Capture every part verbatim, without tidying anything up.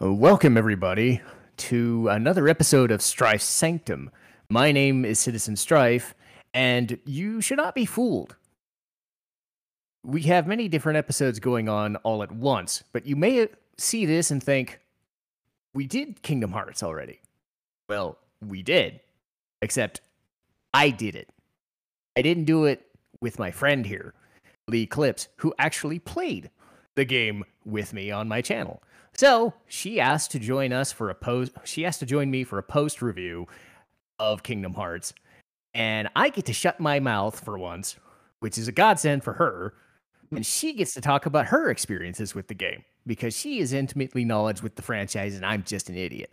Welcome, everybody, to another episode of Strife Sanctum. My name is Citizen Strife, and you should not be fooled. We have many different episodes going on all at once, but you may see this and think, we did Kingdom Hearts already. Well, we did, except I did it. I didn't do it with my friend here, LeighClipse, who actually played the game with me on my channel. So she asked to join us for a post. She asked to join me for a post review of Kingdom Hearts, and I get to shut my mouth for once, which is a godsend for her. And she gets to talk about her experiences with the game because she is intimately knowledgeable with the franchise, and I'm just an idiot.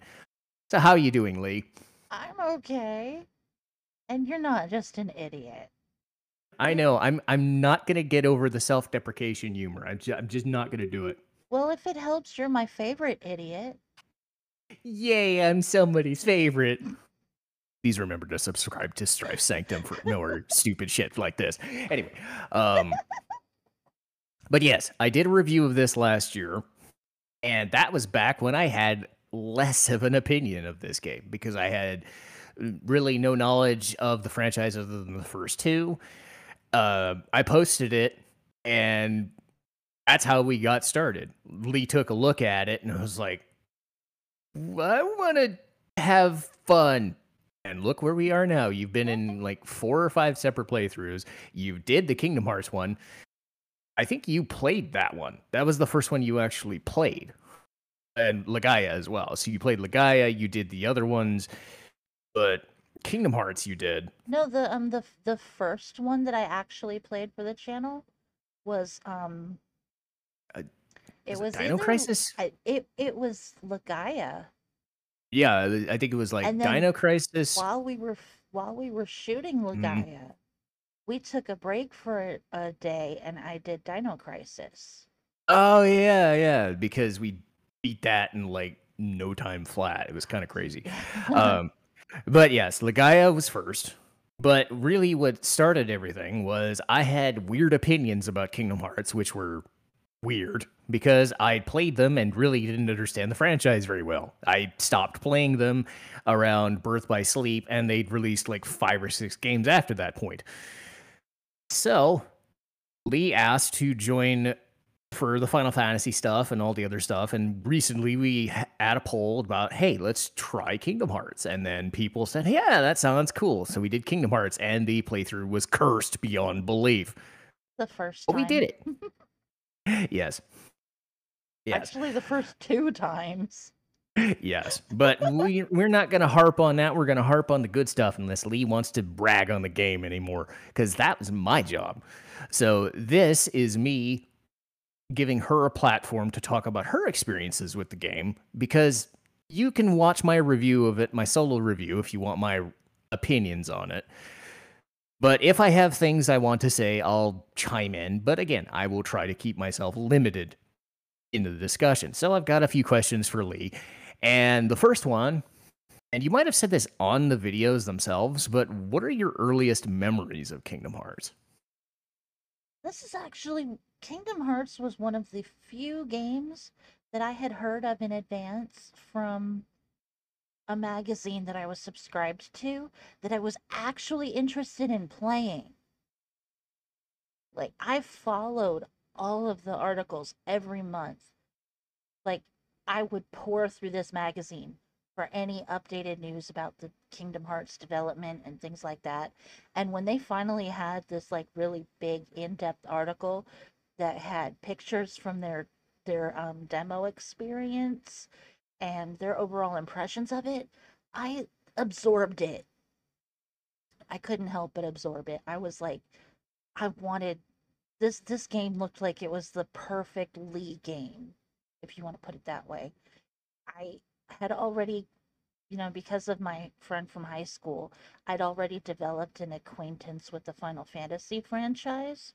So how are you doing, Leigh? I'm okay, and you're not just an idiot. I know. I'm. I'm not gonna get over the self-deprecation humor. I'm. Ju- I'm just not gonna do it. Well, if it helps, you're my favorite idiot. Yay, I'm somebody's favorite. Please remember to subscribe to Strife Sanctum for more stupid shit like this. Anyway, um, but yes, I did a review of this last year, and that was back when I had less of an opinion of this game because I had really no knowledge of the franchise other than the first two. Uh, I posted it, and that's how we got started. Leigh took a look at it and was like, I want to have fun. And look where we are now. You've been in like four or five separate playthroughs. You did the Kingdom Hearts one. I think you played that one. That was the first one you actually played. And Legaia as well. So you played Legaia, you did the other ones, but Kingdom Hearts you did. No, the um the the first one that I actually played for the channel was um It was, it was Dino either, Crisis? I, it, it was Legaia. Yeah, I think it was like Dino Crisis. While we were while we were shooting Legaia, mm-hmm. we took a break for a day and I did Dino Crisis. Oh, yeah, yeah, because we beat that in like no time flat. It was kind of crazy. um, but yes, Legaia was first. But really what started everything was I had weird opinions about Kingdom Hearts, which were weird because I played them and really didn't understand the franchise very well. I stopped playing them around Birth by Sleep, and they'd released like five or six games after that point. So Leigh asked to join for the Final Fantasy stuff and all the other stuff. And recently we had a poll about, hey, let's try Kingdom Hearts. And then people said, yeah, that sounds cool. So we did Kingdom Hearts, and the playthrough was cursed beyond belief. The first time. But we did it. Yes. yes. Actually, the first two times. Yes, but we, we're not going to harp on that. We're going to harp on the good stuff unless Leigh wants to brag on the game anymore, because that was my job. So this is me giving her a platform to talk about her experiences with the game, because you can watch my review of it, my solo review, if you want my opinions on it. But if I have things I want to say, I'll chime in. But again, I will try to keep myself limited in the discussion. So I've got a few questions for Leigh. And the first one, and you might have said this on the videos themselves, but what are your earliest memories of Kingdom Hearts? This is actually, Kingdom Hearts was one of the few games that I had heard of in advance from a magazine that I was subscribed to that I was actually interested in playing. Like, I followed all of the articles every month. Like, I would pour through this magazine for any updated news about the Kingdom Hearts development and things like that. And when they finally had this, like, really big, in-depth article that had pictures from their, their um, demo experience and their overall impressions of it, I absorbed it. I couldn't help but absorb it. I was like, I wanted, this This game looked like it was the perfect Leigh game, if you want to put it that way. I had already, you know, because of my friend from high school, I'd already developed an acquaintance with the Final Fantasy franchise.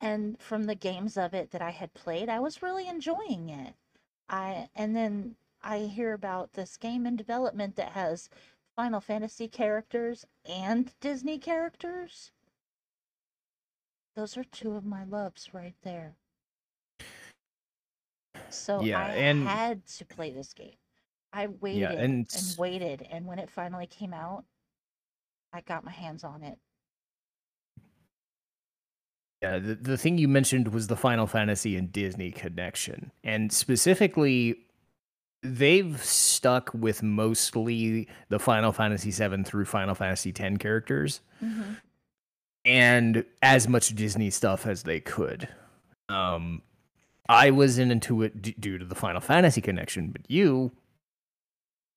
And from the games of it that I had played, I was really enjoying it. I And then I hear about this game in development that has Final Fantasy characters and Disney characters. Those are two of my loves right there. So yeah, I and... had to play this game. I waited yeah, and... and waited, and when it finally came out, I got my hands on it. Yeah, the, the thing you mentioned was the Final Fantasy and Disney connection. And specifically, they've stuck with mostly the Final Fantasy seven through Final Fantasy ten characters. Mm-hmm. And as much Disney stuff as they could. Um, I wasn't into it d- due to the Final Fantasy connection, but you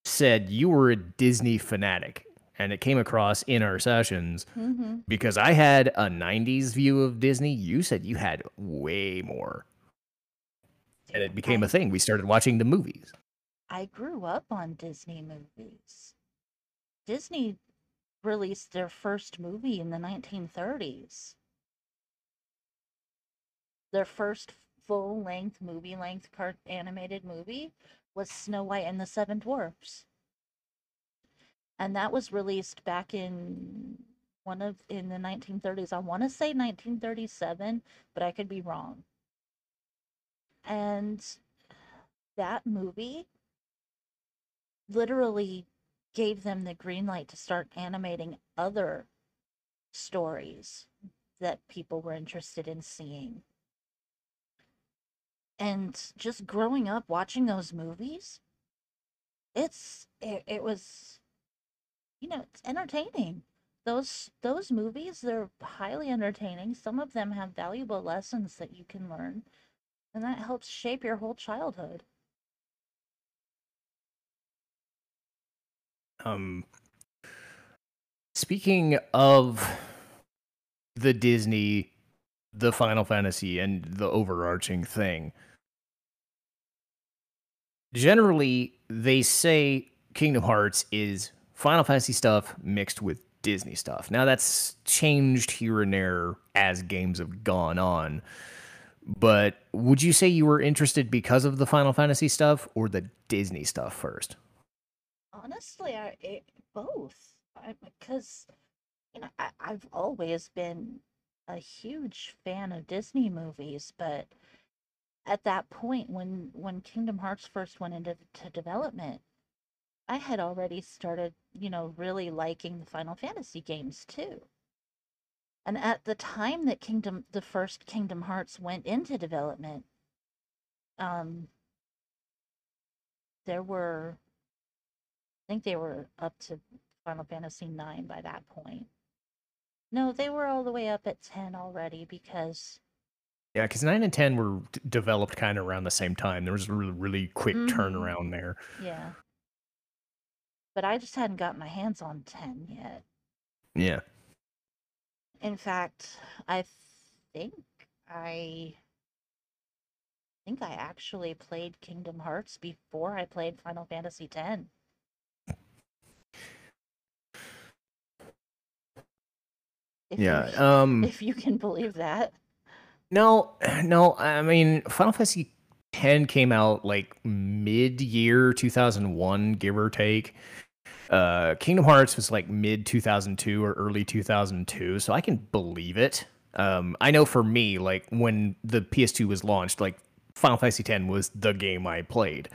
said you were a Disney fanatic. And it came across in our sessions mm-hmm. because I had a nineties view of Disney. You said you had way more. And it became I, a thing. We started watching the movies. I grew up on Disney movies. Disney released their first movie in the nineteen thirties. Their first full-length, movie-length part animated movie was Snow White and the Seven Dwarfs. And that was released back in one of in the nineteen thirties. I want to say nineteen thirty-seven, but I could be wrong. And that movie literally gave them the green light to start animating other stories that people were interested in seeing. And just growing up watching those movies, it's it, it was... You know, it's entertaining. Those those movies, they're highly entertaining. Some of them have valuable lessons that you can learn, and that helps shape your whole childhood. Um, speaking of the Disney, the Final Fantasy, and the overarching thing, generally they say Kingdom Hearts is Final Fantasy stuff mixed with Disney stuff. Now, that's changed here and there as games have gone on. But would you say you were interested because of the Final Fantasy stuff or the Disney stuff first? Honestly, I, it, both. Because, you know, I, I've always been a huge fan of Disney movies. But at that point, when, when Kingdom Hearts first went into to development, I had already started, you know, really liking the Final Fantasy games too. And at the time that Kingdom, the first Kingdom Hearts went into development, um, there were, I think they were up to Final Fantasy nine by that point. No, they were all the way up at ten already because... Yeah, because nine and ten were d- developed kind of around the same time. There was a really, really quick mm-hmm. turnaround there. Yeah. But I just hadn't gotten my hands on ten yet. Yeah. In fact, I think I, I think I actually played Kingdom Hearts before I played Final Fantasy X. If yeah. You, um, if you can believe that. No, no. I mean, Final Fantasy X came out like mid-year two thousand one, give or take. Uh, Kingdom Hearts was like mid two thousand two or early two thousand two, so I can believe it. Um, I know for me, like when the P S two was launched, like Final Fantasy X was the game I played.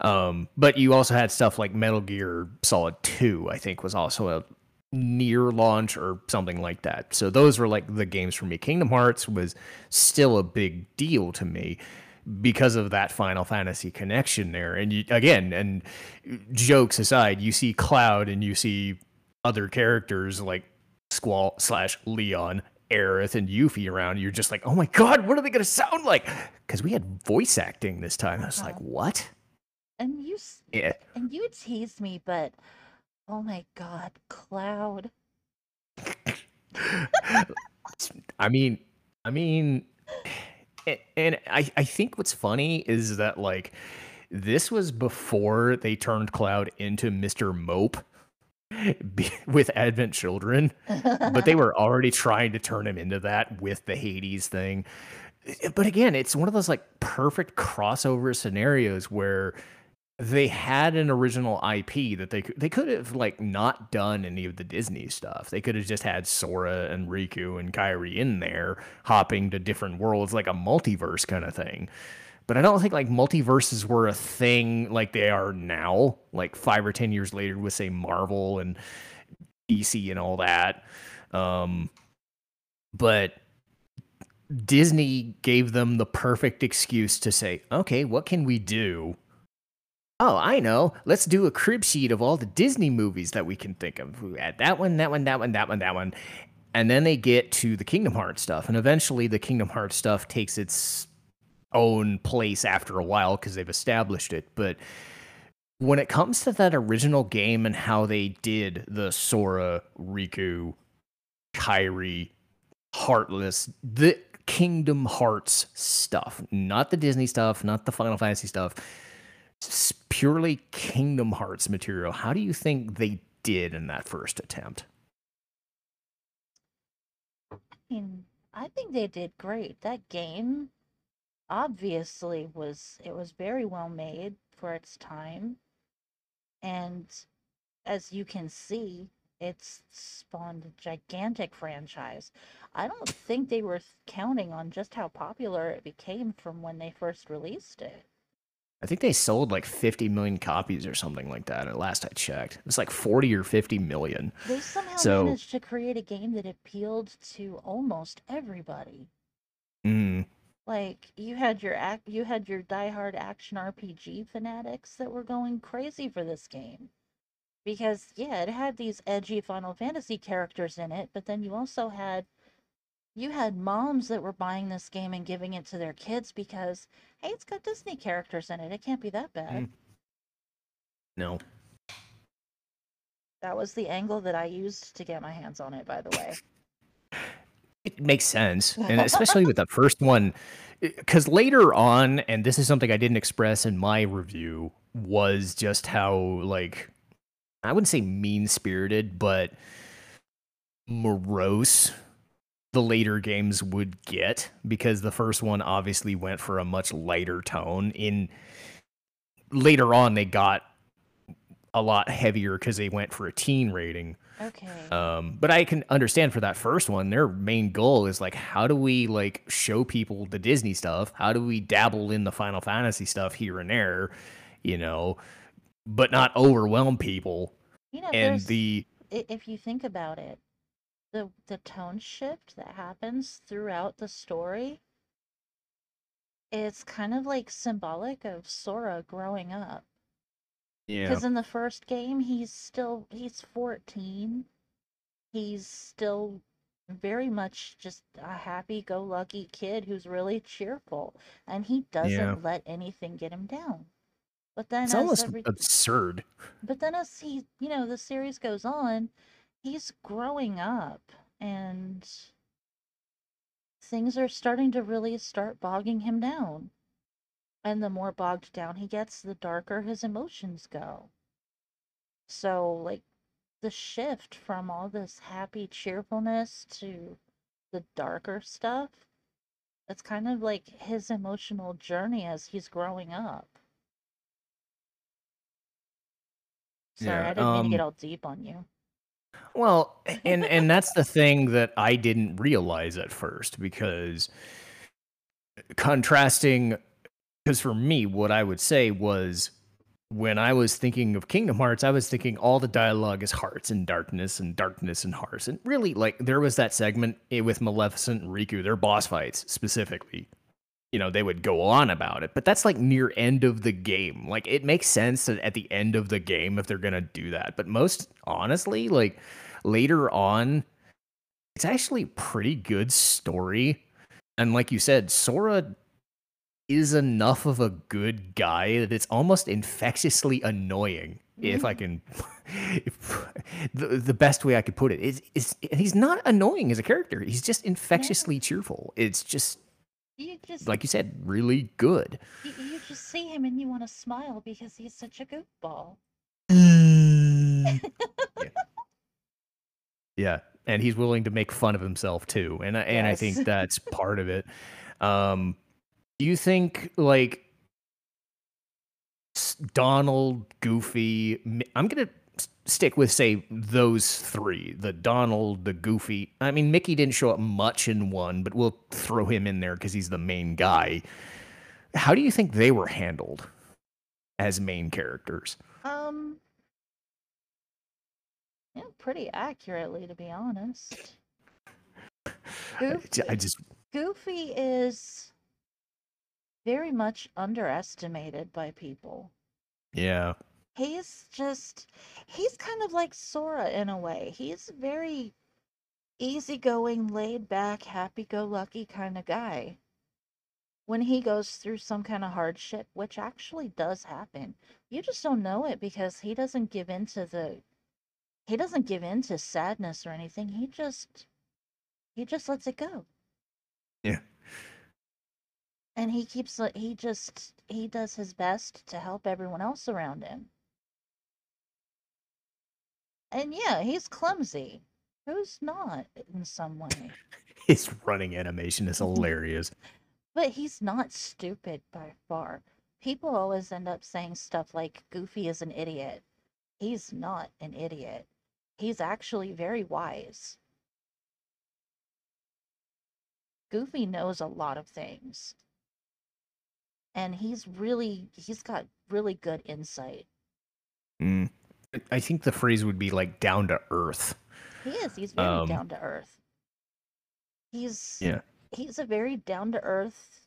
Um, but you also had stuff like Metal Gear Solid two, I think, was also a near launch or something like that. So those were like the games for me. Kingdom Hearts was still a big deal to me because of that Final Fantasy connection there. And you, again, and jokes aside, you see Cloud and you see other characters like Squall slash Leon, Aerith, and Yuffie around. You're just like, oh my God, what are they going to sound like? Because we had voice acting this time. I was uh-huh. like, what? And you, yeah. and you teased me, but oh my God, Cloud. I mean, I mean... And, and I, I think what's funny is that, like, this was before they turned Cloud into Mister Mope with Advent Children, but they were already trying to turn him into that with the Hades thing. But again, it's one of those, like, perfect crossover scenarios where they had an original I P that they could, they could have, like, not done any of the Disney stuff. They could have just had Sora and Riku and Kairi in there hopping to different worlds, like a multiverse kind of thing. But I don't think like multiverses were a thing like they are now, like five or ten years later with, say, Marvel and D C and all that. Um, but Disney gave them the perfect excuse to say, okay, what can we do? Oh, I know. Let's do a crib sheet of all the Disney movies that we can think of. We add that one, that one, that one, that one, that one. And then they get to the Kingdom Hearts stuff. And eventually the Kingdom Hearts stuff takes its own place after a while because they've established it. But when it comes to that original game and how they did the Sora, Riku, Kairi, Heartless, the Kingdom Hearts stuff, not the Disney stuff, not the Final Fantasy stuff, purely Kingdom Hearts material, how do you think they did in that first attempt? I mean, I think they did great. That game obviously was, it was very well made for its time, and as you can see, it's spawned a gigantic franchise. I don't think they were counting on just how popular it became from when they first released it. I think they sold like fifty million copies or something like that, at last I checked. It was like forty or fifty million. They somehow so, managed to create a game that appealed to almost everybody. Mm. Like, you had your act, you had your diehard action R P G fanatics that were going crazy for this game. Because, yeah, it had these edgy Final Fantasy characters in it, but then you also had, you had moms that were buying this game and giving it to their kids because, hey, it's got Disney characters in it, it can't be that bad. Mm. No. That was the angle that I used to get my hands on it, by the way. It makes sense, and especially with the first one, because later on, and this is something I didn't express in my review, was just how, like, I wouldn't say mean-spirited, but morose the later games would get, because the first one obviously went for a much lighter tone. In later on, they got a lot heavier because they went for a teen rating. Okay. Um, but I can understand for that first one, their main goal is like, how do we like show people the Disney stuff? How do we dabble in the Final Fantasy stuff here and there, you know, but not overwhelm people? You know, and the if you think about it, the the tone shift that happens throughout the story, it's kind of like symbolic of Sora growing up. Yeah. Because in the first game, he's still, he's fourteen. He's still very much just a happy-go-lucky kid who's really cheerful. And he doesn't yeah. let anything get him down. But then it's almost every, absurd. But then as he, you know, the series goes on, he's growing up. And things are starting to really start bogging him down. And the more bogged down he gets, the darker his emotions go. So, like, the shift from all this happy cheerfulness to the darker stuff, it's kind of like his emotional journey as he's growing up. Sorry, yeah, I didn't um, mean to get all deep on you. Well, and and that's the thing that I didn't realize at first, because contrasting... Because for me, what I would say was, when I was thinking of Kingdom Hearts, I was thinking all the dialogue is hearts and darkness and darkness and hearts. And really, like, there was that segment with Maleficent and Riku, their boss fights specifically. You know, they would go on about it. But that's, like, near end of the game. Like, it makes sense that at the end of the game if they're going to do that. But most honestly, like, later on, it's actually pretty good story. And like you said, Sora is enough of a good guy that it's almost infectiously annoying, mm-hmm. if I can... If, the, the best way I could put it is, is he's not annoying as a character. He's just infectiously yeah. cheerful. It's just, you just, like you said, really good. You, you just see him and you want to smile because he's such a goofball. Mm. yeah. yeah, and he's willing to make fun of himself, too. And, and yes. I think that's part of it. Um... Do you think, like, Donald, Goofy, I'm going to stick with, say, those three, the Donald, the Goofy. I mean, Mickey didn't show up much in one, but we'll throw him in there because he's the main guy. how do you think they were handled as main characters? Um, yeah, pretty accurately, to be honest. Goofy, I just Goofy is very much underestimated by people. Yeah. He's just, he's kind of like Sora in a way. He's very easygoing, laid back, happy-go-lucky kind of guy. When he goes through some kind of hardship, which actually does happen, you just don't know it because he doesn't give in to the, he doesn't give in to sadness or anything. He just, he just lets it go. Yeah. And he keeps, he just, he does his best to help everyone else around him. And yeah, he's clumsy. Who's not in some way? His running animation is hilarious. But he's not stupid by far. People always end up saying stuff like Goofy is an idiot. He's not an idiot. He's actually very wise. Goofy knows a lot of things. And he's really, he's got really good insight. Mm. I think the phrase would be like down to earth. He is. He's very um, down to earth. He's, yeah. He's a very down to earth,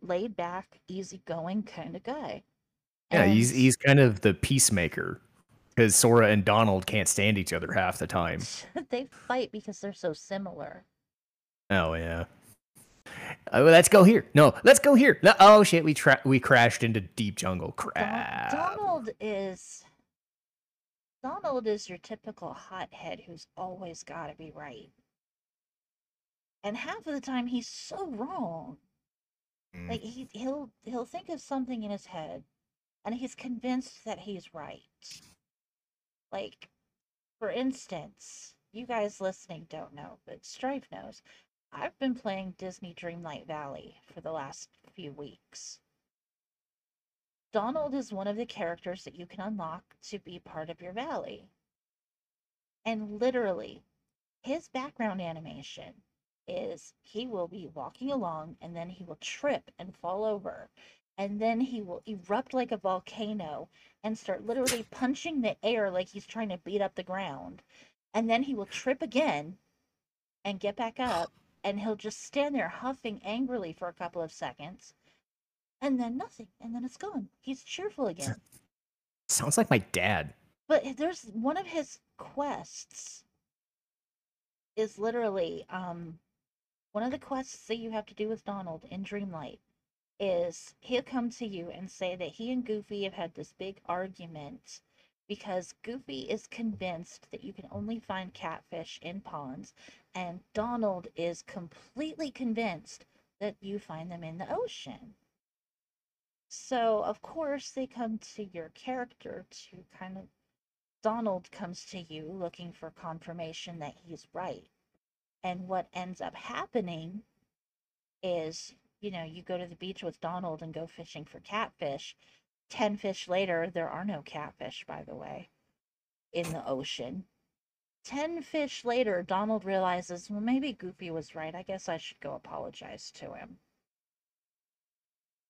laid back, easygoing kind of guy. And yeah, he's he's kind of the peacemaker because Sora and Donald can't stand each other half the time. They fight because they're so similar. Oh yeah. Oh, let's go here. No, let's go here. No, oh shit, we tra- we crashed into deep jungle. Crap. Don- Donald is Donald is your typical hothead who's always got to be right. And half of the time he's so wrong. Mm. Like he he'll he'll think of something in his head and he's convinced that he's right. Like, for instance, you guys listening don't know, but Strife knows. I've been playing Disney Dreamlight Valley for the last few weeks. Donald is one of the characters that you can unlock to be part of your valley. And literally, his background animation is he will be walking along and then he will trip and fall over. And then he will erupt like a volcano and start literally punching the air like he's trying to beat up the ground. And then he will trip again and get back up. And he'll just stand there huffing angrily for a couple of seconds. And then nothing. And then it's gone. He's cheerful again. Sounds like my dad. But there's one of his quests is literally, um, one of the quests that you have to do with Donald in Dreamlight is he'll come to you and say that he and Goofy have had this big argument because Goofy is convinced that you can only find catfish in ponds, and Donald is completely convinced that you find them in the ocean. So, of course, they come to your character to kind of... Donald comes to you looking for confirmation that he's right. And what ends up happening is, you know, you go to the beach with Donald and go fishing for catfish. Ten fish later, there are no catfish, by the way, in the ocean. Ten fish later, Donald realizes, well, maybe Goofy was right. I guess I should go apologize to him.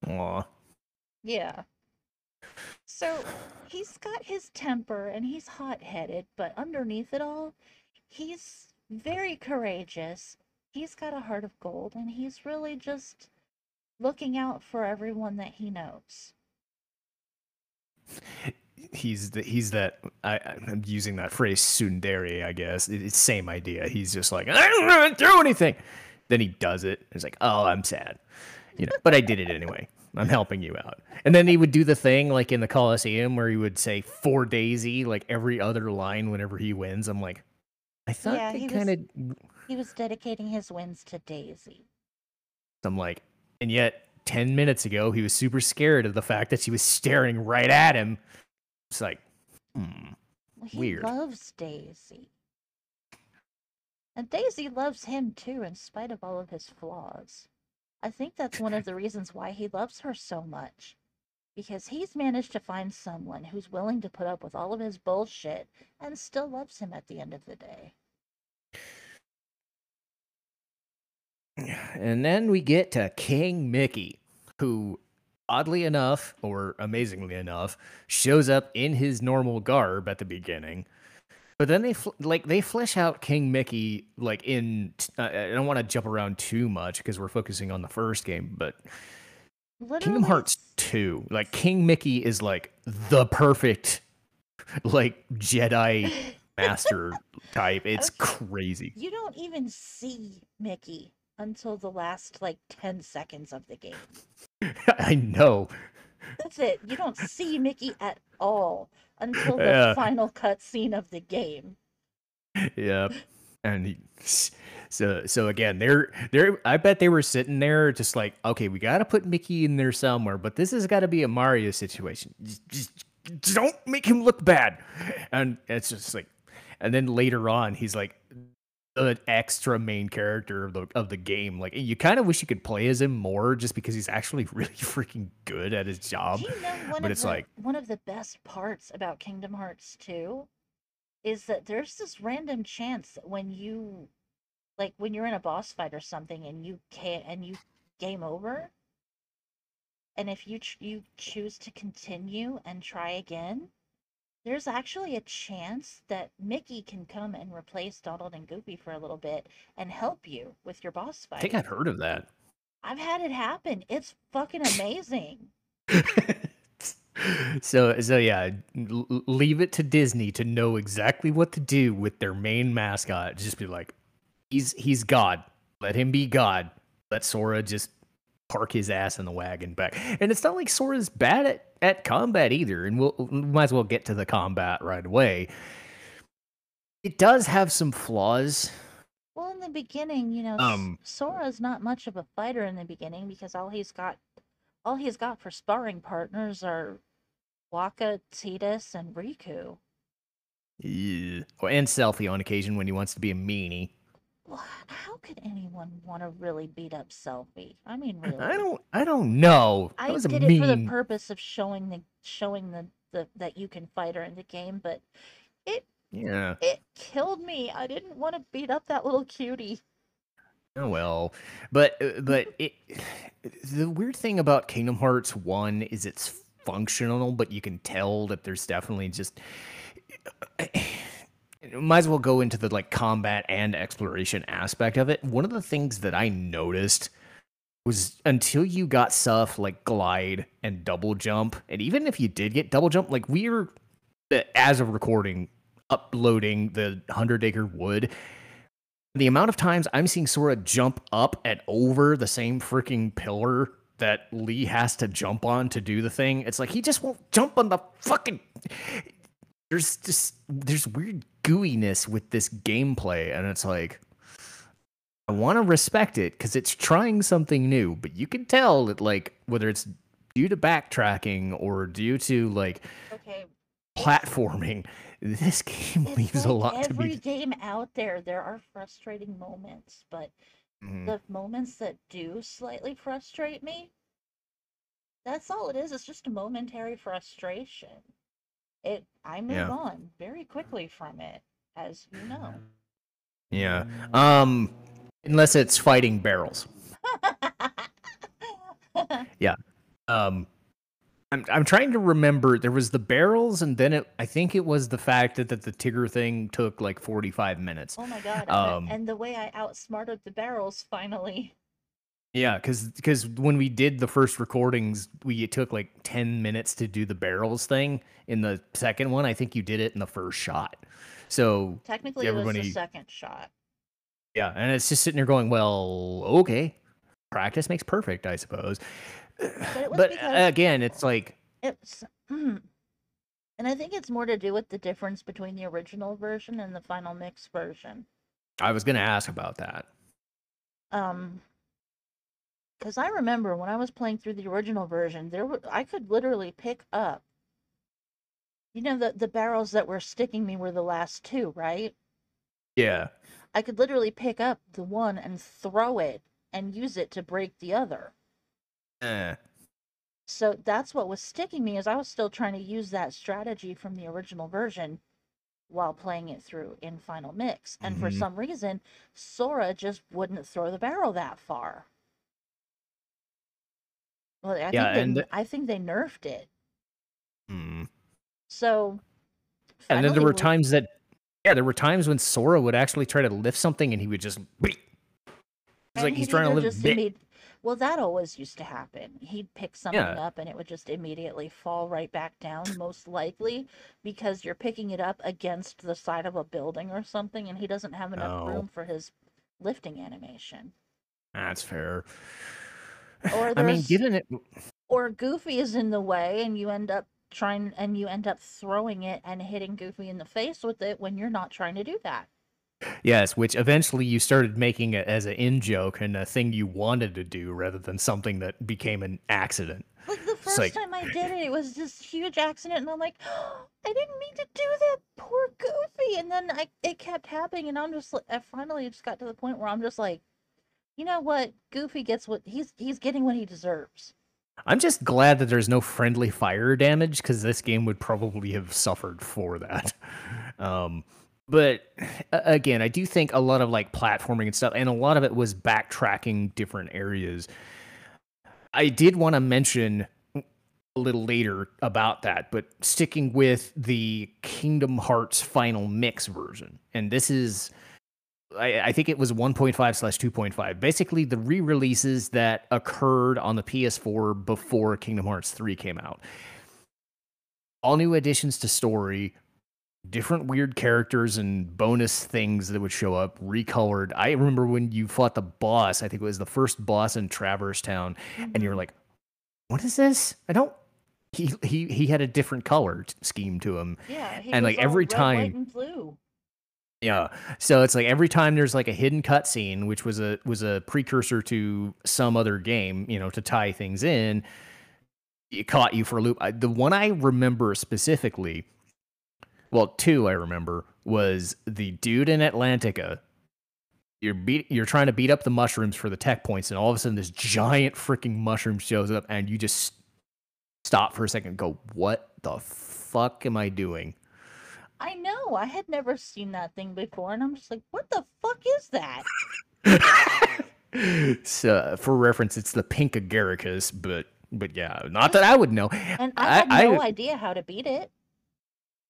Aww. Yeah. So he's got his temper and he's hot-headed, but underneath it all, he's very courageous. He's got a heart of gold and he's really just looking out for everyone that he knows. He's the, he's that I, I'm using that phrase tsundere, I guess. It's same idea. He's just like, I don't want to do anything. Then he does it. It's like, oh, I'm sad, you know, but I did it anyway. I'm helping you out. And then he would do the thing like in the Coliseum where he would say for Daisy like every other line whenever he wins. I'm like, I thought yeah, they kind of... He was dedicating his wins to Daisy. I'm like, and yet ten minutes ago he was super scared of the fact that she was staring right at him. It's like, hmm, well, he weird. He loves Daisy. And Daisy loves him too in spite of all of his flaws. I think that's one of the reasons why he loves her so much. Because he's managed to find someone who's willing to put up with all of his bullshit and still loves him at the end of the day. And then we get to King Mickey, who oddly enough, or amazingly enough, shows up in his normal garb at the beginning. But then they, like, they flesh out King Mickey, like, in... Uh, I don't want to jump around too much because we're focusing on the first game, but... Literally. Kingdom Hearts two. Like, King Mickey is, like, the perfect, like, Jedi master type. It's okay. Crazy. You don't even see Mickey until the last, like, ten seconds of the game. I know. That's it. You don't see Mickey at all until the yeah. final cutscene of the game. Yeah, and he, so so again, they're they're. I bet they were sitting there just like, okay, we got to put Mickey in there somewhere, but this has got to be a Mario situation. Just, just, just don't make him look bad. And it's just like, and then later on, he's like an extra main character of the of the game. Like, you kind of wish you could play as him more, just because he's actually really freaking good at his job. You know, but it's the, like one of the best parts about Kingdom Hearts two is that there's this random chance that when you, like, when you're in a boss fight or something and you can't and you game over, and if you ch- you choose to continue and try again, there's actually a chance that Mickey can come and replace Donald and Goofy for a little bit and help you with your boss fight. I think I've heard of that. I've had it happen. It's fucking amazing. so, so yeah, l- leave it to Disney to know exactly what to do with their main mascot. Just be like, he's he's God. Let him be God. Let Sora just park his ass in the wagon back. And it's not like Sora's bad at at combat either, and we'll we might as well get to the combat right away. It does have some flaws. Well, in the beginning, you know, um, Sora's not much of a fighter in the beginning because all he's got, all he's got for sparring partners are Waka, Tidus, and Riku. Yeah, and Selfie on occasion when he wants to be a meanie. Well, how could anyone want to really beat up Selfie? I mean, really. I don't. I don't know. That I was did a it mean... for the purpose of showing the showing the, the that you can fight her in the game, but it yeah it killed me. I didn't want to beat up that little cutie. Oh well, but but it the weird thing about Kingdom Hearts one is it's functional, but you can tell that there's definitely just. Might as well go into the like combat and exploration aspect of it. One of the things that I noticed was until you got stuff like glide and double jump, and even if you did get double jump, like we were, as of recording, uploading the Hundred Acre Wood, the amount of times I'm seeing Sora jump up and over the same freaking pillar that Lee has to jump on to do the thing, it's like he just won't jump on the fucking... There's just there's weird gooiness with this gameplay, and it's like I want to respect it because it's trying something new, but you can tell that like whether it's due to backtracking or due to like okay. platforming, this game it's leaves like a lot to be. Every game out there, there are frustrating moments, but mm-hmm. the moments that do slightly frustrate me, that's all it is. It's just a momentary frustration. It, I move yeah. on very quickly from it, as you know. Yeah. Um, unless it's fighting barrels. yeah. Um, I'm I'm trying to remember. There was the barrels, and then it, I think it was the fact that, that the Tigger thing took like forty-five minutes. Oh my god! Um, and the way I outsmarted the barrels finally. Yeah, because because when we did the first recordings, we it took like ten minutes to do the barrels thing. In the second one, I think you did it in the first shot. So technically, everybody, it was the second shot. Yeah, and it's just sitting there going, well, okay, practice makes perfect, I suppose. But, it was but again, it's like it's, and I think it's more to do with the difference between the original version and the final mix version. I was going to ask about that. Um. Because I remember when I was playing through the original version, there were, I could literally pick up, you know, the, the barrels that were sticking me were the last two, right? Yeah. I could literally pick up the one and throw it and use it to break the other. Uh. So that's what was sticking me, is I was still trying to use that strategy from the original version while playing it through in Final Mix. And mm-hmm. for some reason, Sora just wouldn't throw the barrel that far. Well, I yeah, think they, and I think they nerfed it. Hmm. So. And then there were times that, yeah, there were times when Sora would actually try to lift something, and he would just. It's like he's trying to lift it. Well, that always used to happen. He'd pick something yeah. up and it would just immediately fall right back down, most likely, because you're picking it up against the side of a building or something, and he doesn't have enough oh. room for his lifting animation. That's fair. Or I mean, given it... Or Goofy is in the way, and you end up trying, and you end up throwing it and hitting Goofy in the face with it when you're not trying to do that. Yes, which eventually you started making it as an in-joke and a thing you wanted to do rather than something that became an accident. Like, the first like... time I did it, it was this huge accident, and I'm like, oh, I didn't mean to do that, poor Goofy! And then I, it kept happening, and I'm just like, I finally just got to the point where I'm just like, you know what, Goofy gets what, he's he's getting what he deserves. I'm just glad that there's no friendly fire damage, because this game would probably have suffered for that. Um... But again, I do think a lot of like platforming and stuff, and a lot of it was backtracking different areas. I did want to mention a little later about that, but sticking with the Kingdom Hearts Final Mix version. And this is, I, I think it was one point five slash two point five. Basically the re-releases that occurred on the P S four before Kingdom Hearts three came out. All new additions to story, different weird characters and bonus things that would show up, recolored. I remember when you fought the boss, I think it was the first boss in Traverse Town, mm-hmm. and you were like, what is this? I don't... He he he had a different color scheme to him. Yeah, he and was like all every red, time, white, and blue. Yeah, so it's like every time there's like a hidden cutscene, which was a, was a precursor to some other game, you know, to tie things in, it caught you for a loop. I, the one I remember specifically... Well, two, I remember, was the dude in Atlantica. You're beat, you're trying to beat up the mushrooms for the tech points, and all of a sudden this giant freaking mushroom shows up, and you just stop for a second and go, what the fuck am I doing? I know. I had never seen that thing before, and I'm just like, what the fuck is that? So, for reference, it's the pink agaricus, but, but yeah, not that I would know. And I had I, no I, idea how to beat it.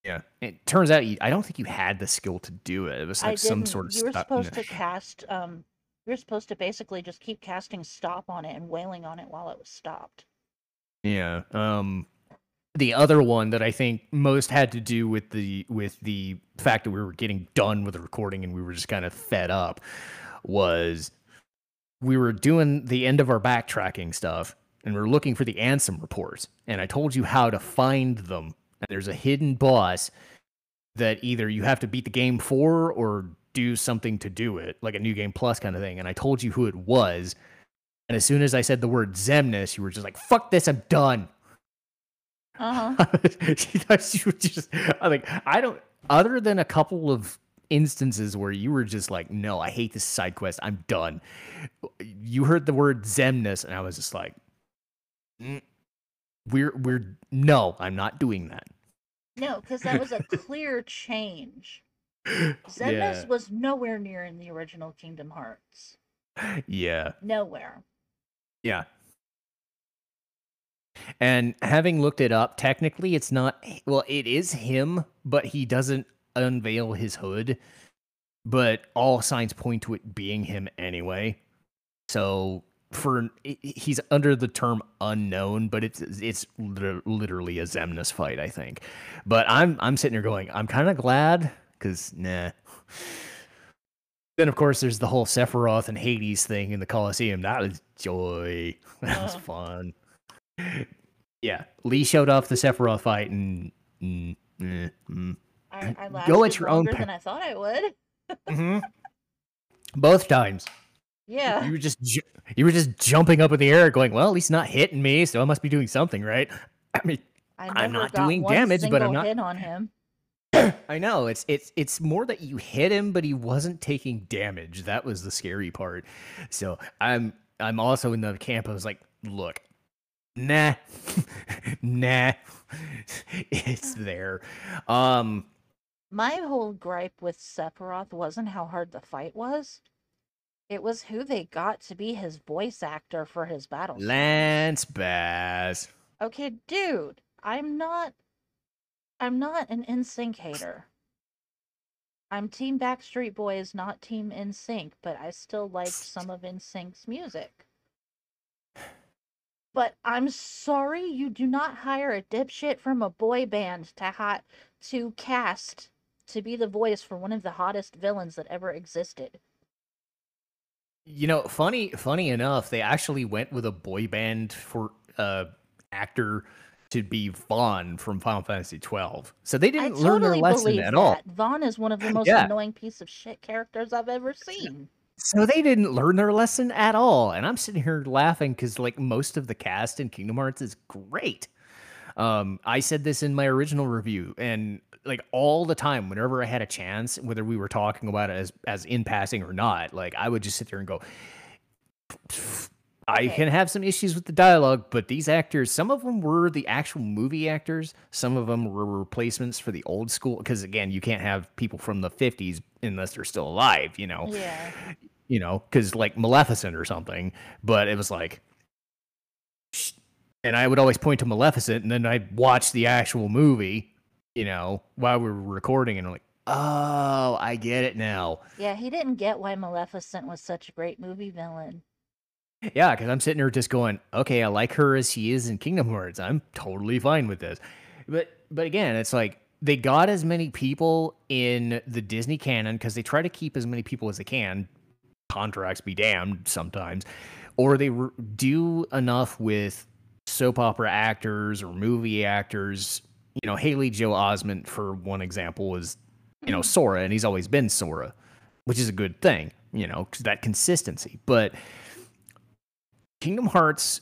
Yeah, it turns out you, I don't think you had the skill to do it. It was like some sort of. You were stop. supposed to cast. Um, you were supposed to basically just keep casting stop on it and wailing on it while it was stopped. Yeah. Um, the other one that I think most had to do with the with the fact that we were getting done with the recording and we were just kind of fed up was we were doing the end of our backtracking stuff and we were looking for the Ansem reports, and I told you how to find them. There's a hidden boss that either you have to beat the game for or do something to do it, like a New Game Plus kind of thing. And I told you who it was. And as soon as I said the word Xemnas, you were just like, fuck this, I'm done. Uh-huh. you were just, I like, I don't, other than a couple of instances where you were just like, no, I hate this side quest, I'm done. You heard the word Xemnas, and I was just like, mm. We're, we're, no, I'm not doing that. No, because that was a clear change. Xemnas yeah. was nowhere near in the original Kingdom Hearts. Yeah. Nowhere. Yeah. And having looked it up, technically it's not, well, it is him, but he doesn't unveil his hood. But all signs point to it being him anyway. So... For he's under the term unknown, but it's it's literally a Xemnas fight, I think. But I'm I'm sitting here going, I'm kind of glad because nah. Then of course there's the whole Sephiroth and Hades thing in the Colosseum. That was joy. That oh. was fun. Yeah, Lee showed off the Sephiroth fight, and mm, mm, mm. I, I laughed go at your own. Pa- than I thought I would. mm-hmm. Both times. Yeah, you were just ju- you were just jumping up in the air, going, "Well, at least not hitting me, so I must be doing something, right?" I mean, I I'm not doing damage, but I'm not hit on him. I know it's it's it's more that you hit him, but he wasn't taking damage. That was the scary part. So I'm I'm also in the camp. I was like, "Look, nah, nah, it's there." Um, my whole gripe with Sephiroth wasn't how hard the fight was. It was who they got to be his voice actor for his battle. Lance Bass. Okay, dude, I'm not, I'm not an N Sync hater. I'm Team Backstreet Boys, not Team N Sync, but I still liked some of N Sync's music. But I'm sorry, you do not hire a dipshit from a boy band to hot to cast to be the voice for one of the hottest villains that ever existed. You know, funny, funny enough, they actually went with a boy band for uh, actor to be Vaughn from Final Fantasy twelve. So they didn't I learn totally their lesson at that. all. Vaughn is one of the most yeah. annoying piece of shit characters I've ever seen. So they didn't learn their lesson at all. And I'm sitting here laughing because like most of the cast in Kingdom Hearts is great. Um, I said this in my original review, and like all the time, whenever I had a chance, whether we were talking about it as, as in passing or not, like I would just sit there and go, pfft. I can have some issues with the dialogue, but these actors, some of them were the actual movie actors. Some of them were replacements for the old school. Because, again, you can't have people from the fifties unless they're still alive, you know? Yeah. You know, because, like, Maleficent or something. But it was like... And I would always point to Maleficent, and then I'd watch the actual movie, you know, while we were recording, and I'm like, oh, I get it now. Yeah, he didn't get why Maleficent was such a great movie villain. Yeah, because I'm sitting here just going, okay, I like her as she is in Kingdom Hearts. I'm totally fine with this. But but again, it's like they got as many people in the Disney canon because they try to keep as many people as they can. Contracts be damned sometimes. Or they re- do enough with soap opera actors or movie actors. You know, Haley Joel Osment, for one example, was, you know, Sora. And he's always been Sora, which is a good thing, you know, because that consistency. But... Kingdom Hearts,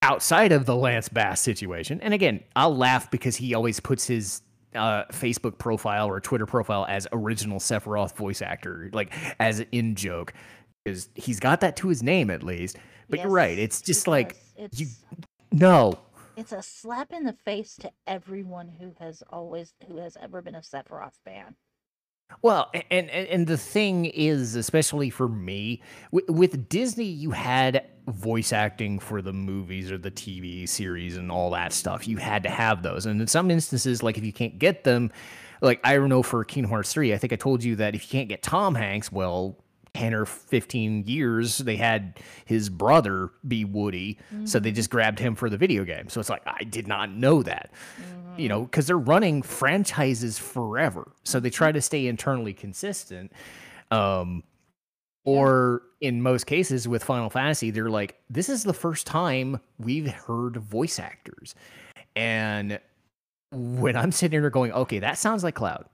outside of the Lance Bass situation, and again, I'll laugh because he always puts his uh, Facebook profile or Twitter profile as original Sephiroth voice actor, like as an in-joke, because he's got that to his name at least. But yes, you're right, it's just like, it's, you no. It's a slap in the face to everyone who has always, who has ever been a Sephiroth fan. Well, and, and and the thing is, especially for me, with, with Disney, you had voice acting for the movies or the T V series and all that stuff. You had to have those. And in some instances, like if you can't get them, like I don't know, for Kingdom Hearts three, I think I told you that if you can't get Tom Hanks, well, ten or fifteen years, they had his brother be Woody. Mm-hmm. So they just grabbed him for the video game. So it's like, I did not know that. Mm-hmm. You know, because they're running franchises forever. So they try to stay internally consistent. Um, or in most cases with Final Fantasy, they're like, this is the first time we've heard voice actors. And when I'm sitting here going, okay, that sounds like Cloud.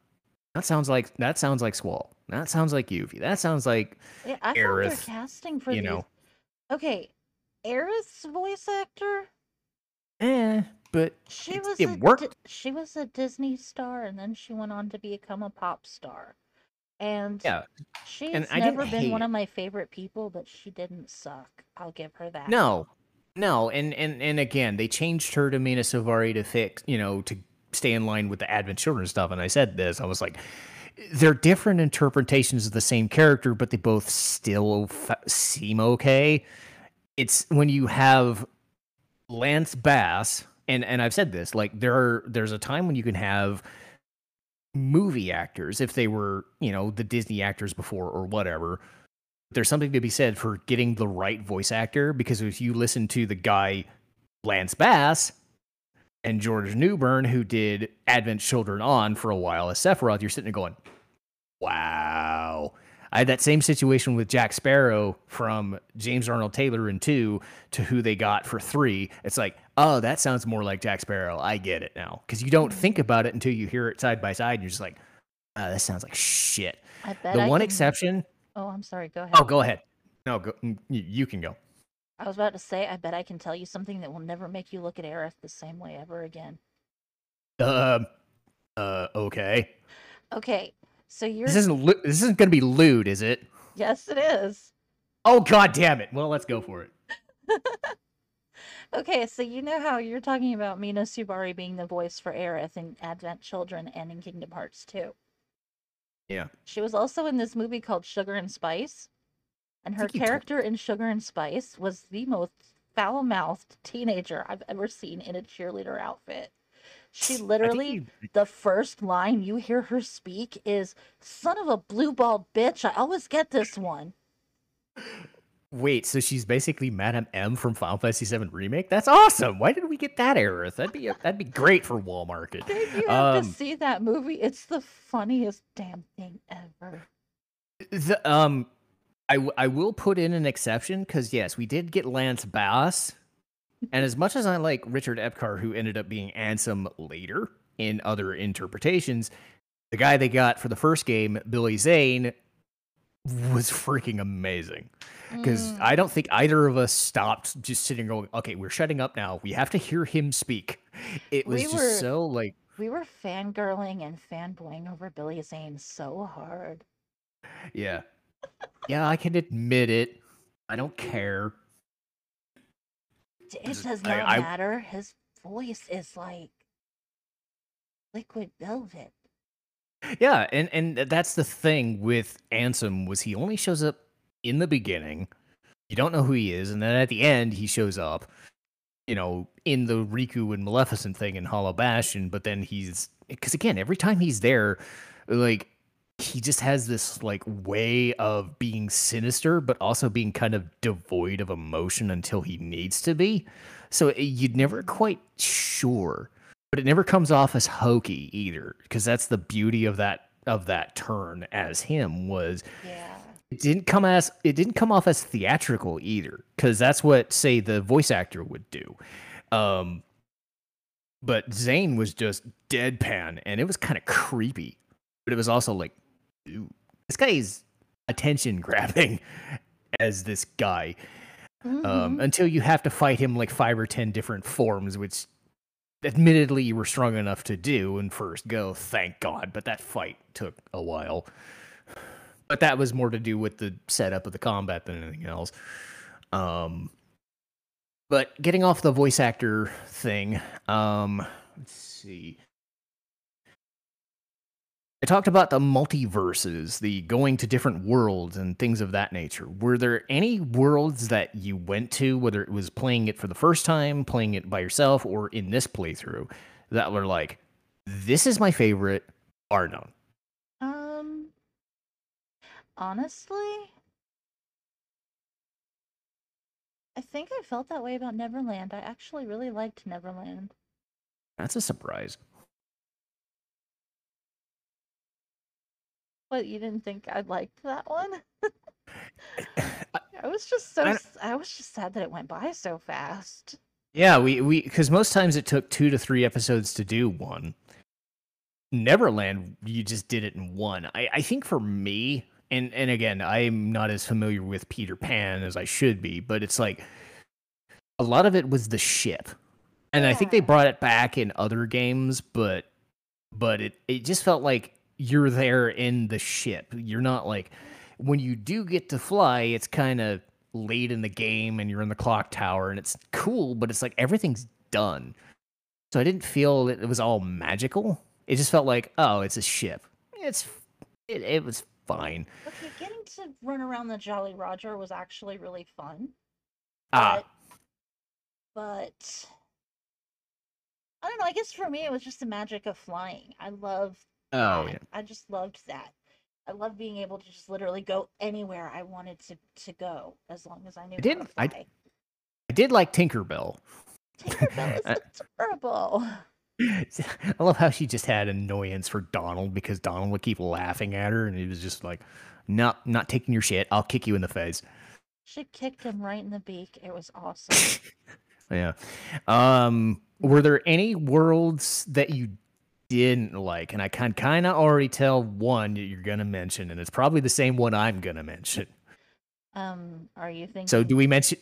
That sounds like that sounds like Squall. That sounds like Yuffie. That sounds like yeah, I Aerith. Thought they're casting for you these. Know. Okay, Aerith's voice actor. Eh, but she it, was it a, worked. Di- she was a Disney star, and then she went on to become a pop star. And yeah. she's and never been one it. of my favorite people, but she didn't suck. I'll give her that. No, no, and and and again, they changed her to Mena Suvari to fix, you know, to stay in line with the Advent Children stuff. And I said this, I was like, they're different interpretations of the same character, but they both still f- seem okay. It's when you have Lance Bass, and, and I've said this, like there are, there's a time when you can have movie actors, if they were, you know, the Disney actors before or whatever, there's something to be said for getting the right voice actor, because if you listen to the guy, Lance Bass, and George Newburn, who did Advent Children on for a while as Sephiroth, you're sitting there going, wow. I had that same situation with Jack Sparrow from James Arnold Taylor in two to who they got for three. It's like, oh, that sounds more like Jack Sparrow. I get it now. Because you don't think about it until you hear it side by side. And you're just like, oh, that sounds like shit. I bet the I one can... exception. Oh, I'm sorry. Go ahead. Oh, go ahead. No, go... you can go. I was about to say, I bet I can tell you something that will never make you look at Aerith the same way ever again. Um, uh, uh, okay. Okay, so you're... This isn't, lo- this isn't going to be lewd, is it? Yes, it is. Oh, God damn it. Well, let's go for it. Okay, so you know how you're talking about Mena Suvari being the voice for Aerith in Advent Children and in Kingdom Hearts two. Yeah. She was also in this movie called Sugar and Spice. and her character in Sugar and Spice was the most foul-mouthed teenager I've ever seen in a cheerleader outfit. She literally, you... the first line you hear her speak is, "Son of a blue-balled bitch, I always get this one." Wait, so she's basically Madame M from Final Fantasy seven Remake? That's awesome! Why did we get that, Aerith? That'd be a, that'd be great for Wall Market. Did you have um, to see that movie? It's the funniest damn thing ever. The um, I w I will put in an exception because yes, we did get Lance Bass, and as much as I like Richard Epcar, who ended up being Ansem later in other interpretations, the guy they got for the first game, Billy Zane, was freaking amazing because mm. I don't think either of us stopped just sitting going, okay, we're shutting up now, we have to hear him speak. It was we just were, so like we were fangirling and fanboying over Billy Zane so hard. Yeah. Yeah, I can admit it, I don't care, it does not I, I, matter. His voice is like liquid velvet. Yeah, and, and that's the thing with Ansem, was he only shows up in the beginning. You don't know who he is, and then at the end, he shows up, you know, in the Riku and Maleficent thing in Hollow Bastion, but then he's... Because, again, every time he's there, like, he just has this, like, way of being sinister, but also being kind of devoid of emotion until he needs to be. So you'd never quite sure... But it never comes off as hokey either, because that's the beauty of that of that turn as him was. Yeah. It didn't come as it didn't come off as theatrical either, because that's what say the voice actor would do. Um, but Zane was just deadpan, and it was kind of creepy. But it was also like, dude, this guy is attention grabbing as this guy, mm-hmm. um, until you have to fight him like five or ten different forms, which. Admittedly, you were strong enough to do in first go, thank God, but that fight took a while. But that was more to do with the setup of the combat than anything else. Um, but getting off the voice actor thing, um, let's see. I talked about the multiverses, the going to different worlds and things of that nature. Were there any worlds that you went to, whether it was playing it for the first time, playing it by yourself, or in this playthrough, that were like, this is my favorite, bar none? Um, honestly, I think I felt that way about Neverland. I actually really liked Neverland. That's a surprise. But you didn't think I liked that one? I was just so I, I was just sad that it went by so fast. Yeah, we we because most times it took two to three episodes to do one. Neverland, you just did it in one. I I think for me, and and again, I'm not as familiar with Peter Pan as I should be, but it's like a lot of it was the ship, and yeah. I think they brought it back in other games, but but it it just felt like. You're there in the ship. You're not like, when you do get to fly, it's kind of late in the game and you're in the clock tower and it's cool, but it's like everything's done. So I didn't feel that it was all magical. It just felt like, oh, it's a ship. It's, it, it was fine. Okay, getting to run around the Jolly Roger was actually really fun. Ah. But, but I don't know. I guess for me, it was just the magic of flying. I love Oh, yeah. I just loved that. I loved being able to just literally go anywhere I wanted to, to go, as long as I knew I did, I, I did like Tinkerbell. Tinkerbell is adorable. I love how she just had annoyance for Donald, because Donald would keep laughing at her, and he was just like, no, not taking your shit. I'll kick you in the face. She kicked him right in the beak. It was awesome. Yeah. Um, were there any worlds that you didn't like, and I can kind of already tell one that you're gonna mention, and it's probably the same one I'm gonna mention. Um, are you thinking? So do we mention?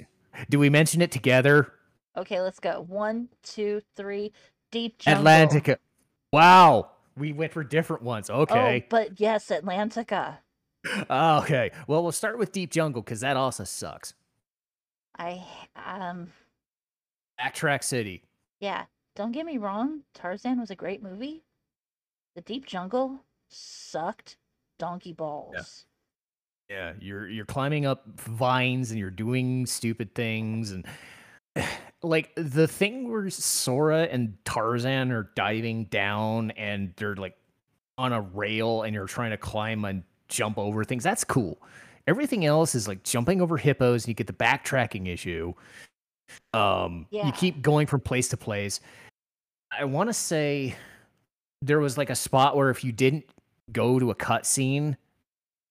Do we mention it together? Okay, let's go. One, two, three. Deep Jungle. Atlantica. Wow, we went for different ones. Okay. Oh, but yes, Atlantica. Oh, okay. Well, we'll start with Deep Jungle because that also sucks. I um. Backtrack City. Yeah. Don't get me wrong, Tarzan was a great movie. The Deep Jungle sucked donkey balls. Yeah, you're you're climbing up vines and you're doing stupid things, and like the thing where Sora and Tarzan are diving down and they're like on a rail and you're trying to climb and jump over things. That's cool. Everything else is like jumping over hippos and you get the backtracking issue. Um, yeah. You keep going from place to place. I want to say there was like a spot where if you didn't go to a cutscene,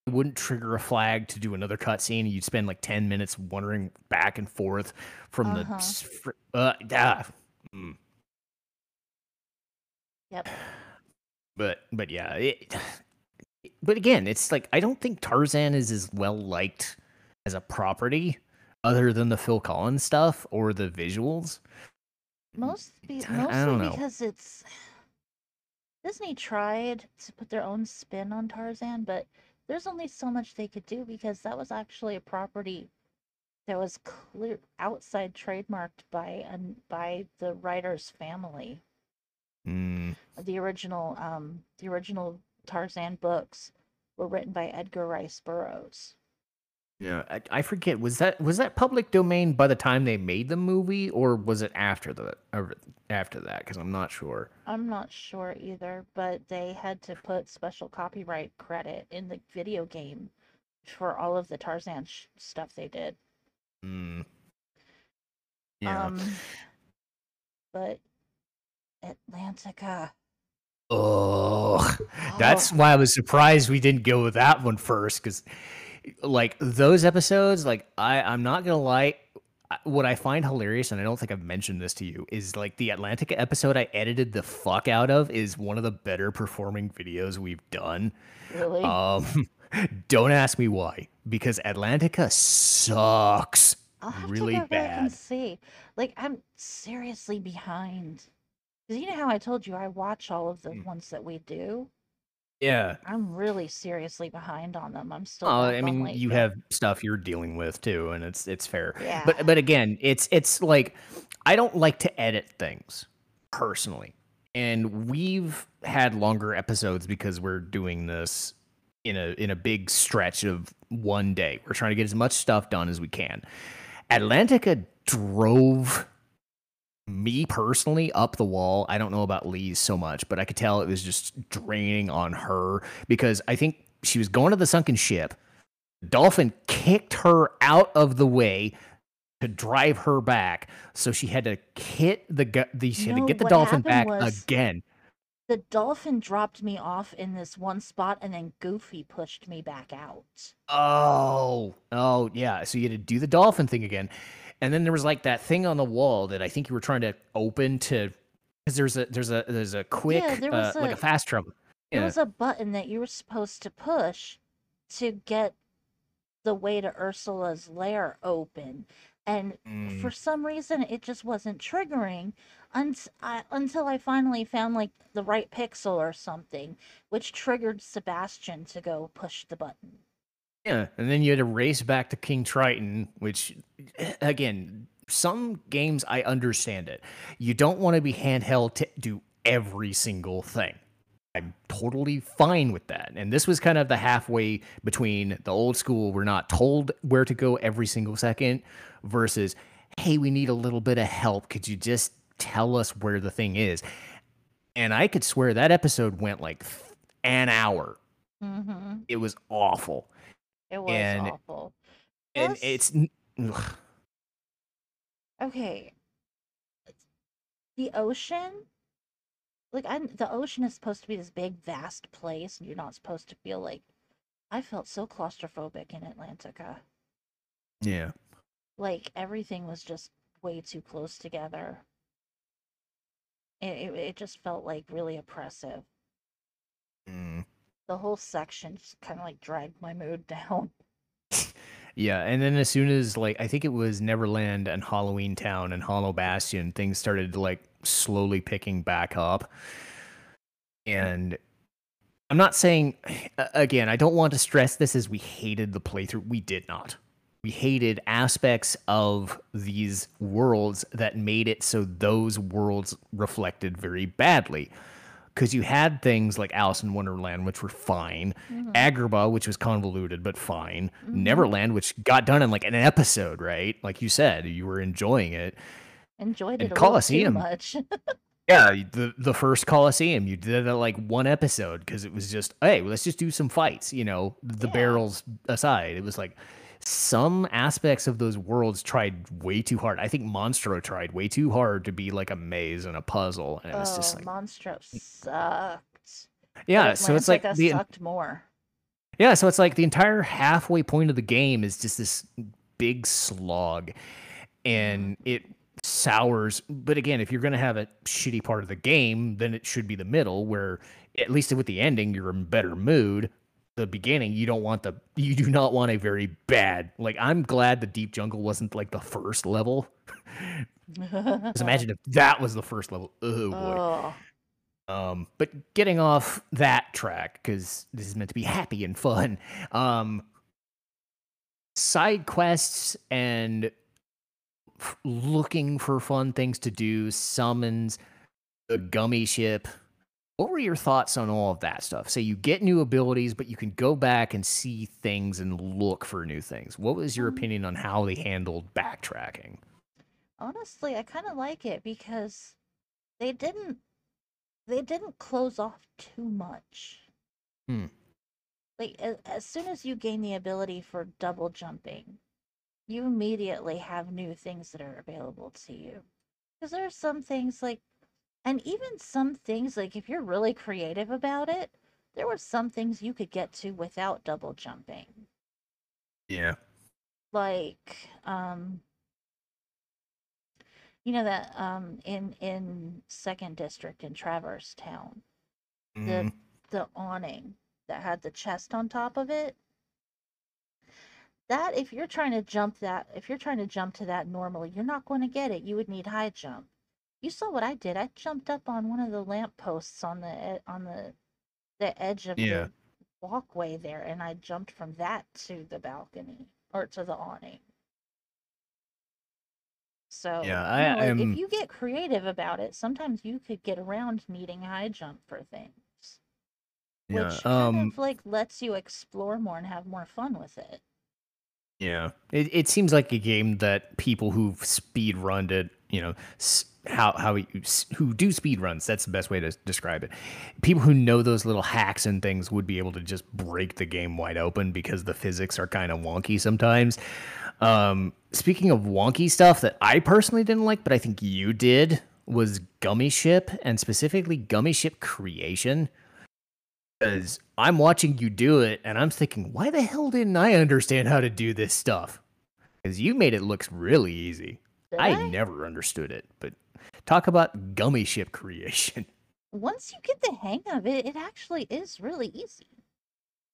it wouldn't trigger a flag to do another cutscene. You'd spend like ten minutes wandering back and forth from uh-huh. the. Uh, ah. mm. Yep. But but yeah, it, but again, it's like I don't think Tarzan is as well liked as a property, other than the Phil Collins stuff or the visuals. Most be- mostly because it's Disney tried to put their own spin on Tarzan, but there's only so much they could do because that was actually a property that was clear outside trademarked by um, by the writer's family. Mm. The original um the original Tarzan books were written by Edgar Rice Burroughs. Yeah, I, I forget. Was that was that public domain by the time they made the movie, or was it after the after that? Because I'm not sure. I'm not sure either, but they had to put special copyright credit in the video game for all of the Tarzan sh- stuff they did. Mm. Yeah. Um, but Atlantica. Oh, that's oh. why I was surprised we didn't go with that one first, because. Like those episodes, like I, I'm not gonna lie, what I find hilarious, and I don't think I've mentioned this to you, is like the Atlantica episode I edited the fuck out of is one of the better performing videos we've done. Really? Um, don't ask me why, because Atlantica sucks I'll have really to go bad. Back and see, like I'm seriously behind. Because you know how I told you I watch all of the mm. ones that we do. Yeah, I'm really seriously behind on them. I'm still. Oh, I mean, like you it. have stuff you're dealing with too, and it's it's fair. Yeah. But but again, it's it's like I don't like to edit things personally, and we've had longer episodes because we're doing this in a in a big stretch of one day. We're trying to get as much stuff done as we can. Atlantica drove me personally up the wall. I don't know about Lee's so much, but I could tell it was just draining on her because I think she was going to the sunken ship. Dolphin kicked her out of the way to drive her back, so she had to hit the gu- the she no, had to get the dolphin back again. The dolphin dropped me off in this one spot, and then Goofy pushed me back out. Oh, oh yeah. So you had to do the dolphin thing again. And then there was like that thing on the wall that I think you were trying to open to, because there's a there's a there's a quick yeah, there was uh, a, like a fast travel. Yeah. There was a button that you were supposed to push to get the way to Ursula's lair open, and mm. for some reason it just wasn't triggering un- I, until I finally found like the right pixel or something, which triggered Sebastian to go push the button. Yeah, and then you had to race back to King Triton, which, again, some games I understand it. You don't want to be handheld to do every single thing. I'm totally fine with that. And this was kind of the halfway between the old school, we're not told where to go every single second, versus, hey, we need a little bit of help. Could you just tell us where the thing is? And I could swear that episode went like an hour. Mm-hmm. It was awful. It was and, awful. And Plus, it's... Ugh. Okay. The ocean? Like, I'm, the ocean is supposed to be this big, vast place, and you're not supposed to feel like... I felt so claustrophobic in Atlantica. Yeah. Like, everything was just way too close together. It, it, it just felt, like, really oppressive. Mm. The whole section just kind of like dragged my mood down. Yeah, and then as soon as like I think it was Neverland and Halloween Town and Hollow Bastion, things started like slowly picking back up. And I'm not saying again, I don't want to stress this as we hated the playthrough. We did not. We hated aspects of these worlds that made it so those worlds reflected very badly. because you had things like Alice in Wonderland, which were fine, mm-hmm. Agrabah, which was convoluted but fine, mm-hmm. Neverland, which got done in like an episode, right? Like you said, you were enjoying it. Enjoyed it a Colosseum. Little too much. Yeah, the the first Colosseum, you did it like one episode because it was just, hey, let's just do some fights, you know, the yeah. barrels aside. It was like some aspects of those worlds tried way too hard. I think Monstro tried way too hard to be like a maze and a puzzle. And it was oh, just like Monstro sucked. Yeah, so it's like the, sucked more. Yeah, so it's like the entire halfway point of the game is just this big slog. And it sours, but again, if you're going to have a shitty part of the game, then it should be the middle, where at least with the ending you're in better mood. The beginning, you don't want the you do not want a very bad, like, I'm glad the Deep Jungle wasn't like the first level. Just imagine if that was the first level. Oh boy. Oh. Um but getting off that track, because this is meant to be happy and fun, um side quests and looking for fun things to do, summons, the gummy ship. What were your thoughts on all of that stuff? So you get new abilities, but you can go back and see things and look for new things. What was your opinion on how they handled backtracking? Honestly, I kind of like it because they didn't they didn't close off too much. Hmm. Like as, as soon as you gain the ability for double jumping, you immediately have new things that are available to you. Because there are some things like, and even some things like if you're really creative about it, there were some things you could get to without double jumping. Yeah. Like, um, you know that um, in in Second District in Traverse Town, mm. the the awning that had the chest on top of it. That, if you're trying to jump that, if you're trying to jump to that normally, you're not going to get it. You would need high jump. You saw what I did. I jumped up on one of the lampposts on the on the the edge of yeah. the walkway there, and I jumped from that to the balcony or to the awning. So yeah, I, you know, I am... if you get creative about it, sometimes you could get around needing high jump for things, yeah, which kind um... of like lets you explore more and have more fun with it. Yeah, it it seems like a game that people who've speedrunned it, you know, how how who do speedruns, that's the best way to describe it. People who know those little hacks and things would be able to just break the game wide open because the physics are kind of wonky sometimes. Um, speaking of wonky stuff that I personally didn't like, but I think you did, was Gummy Ship, and specifically Gummy Ship creation. Because I'm watching you do it, and I'm thinking, why the hell didn't I understand how to do this stuff? Because you made it look really easy. Did I, I never understood it, but talk about gummy ship creation. Once you get the hang of it, it actually is really easy.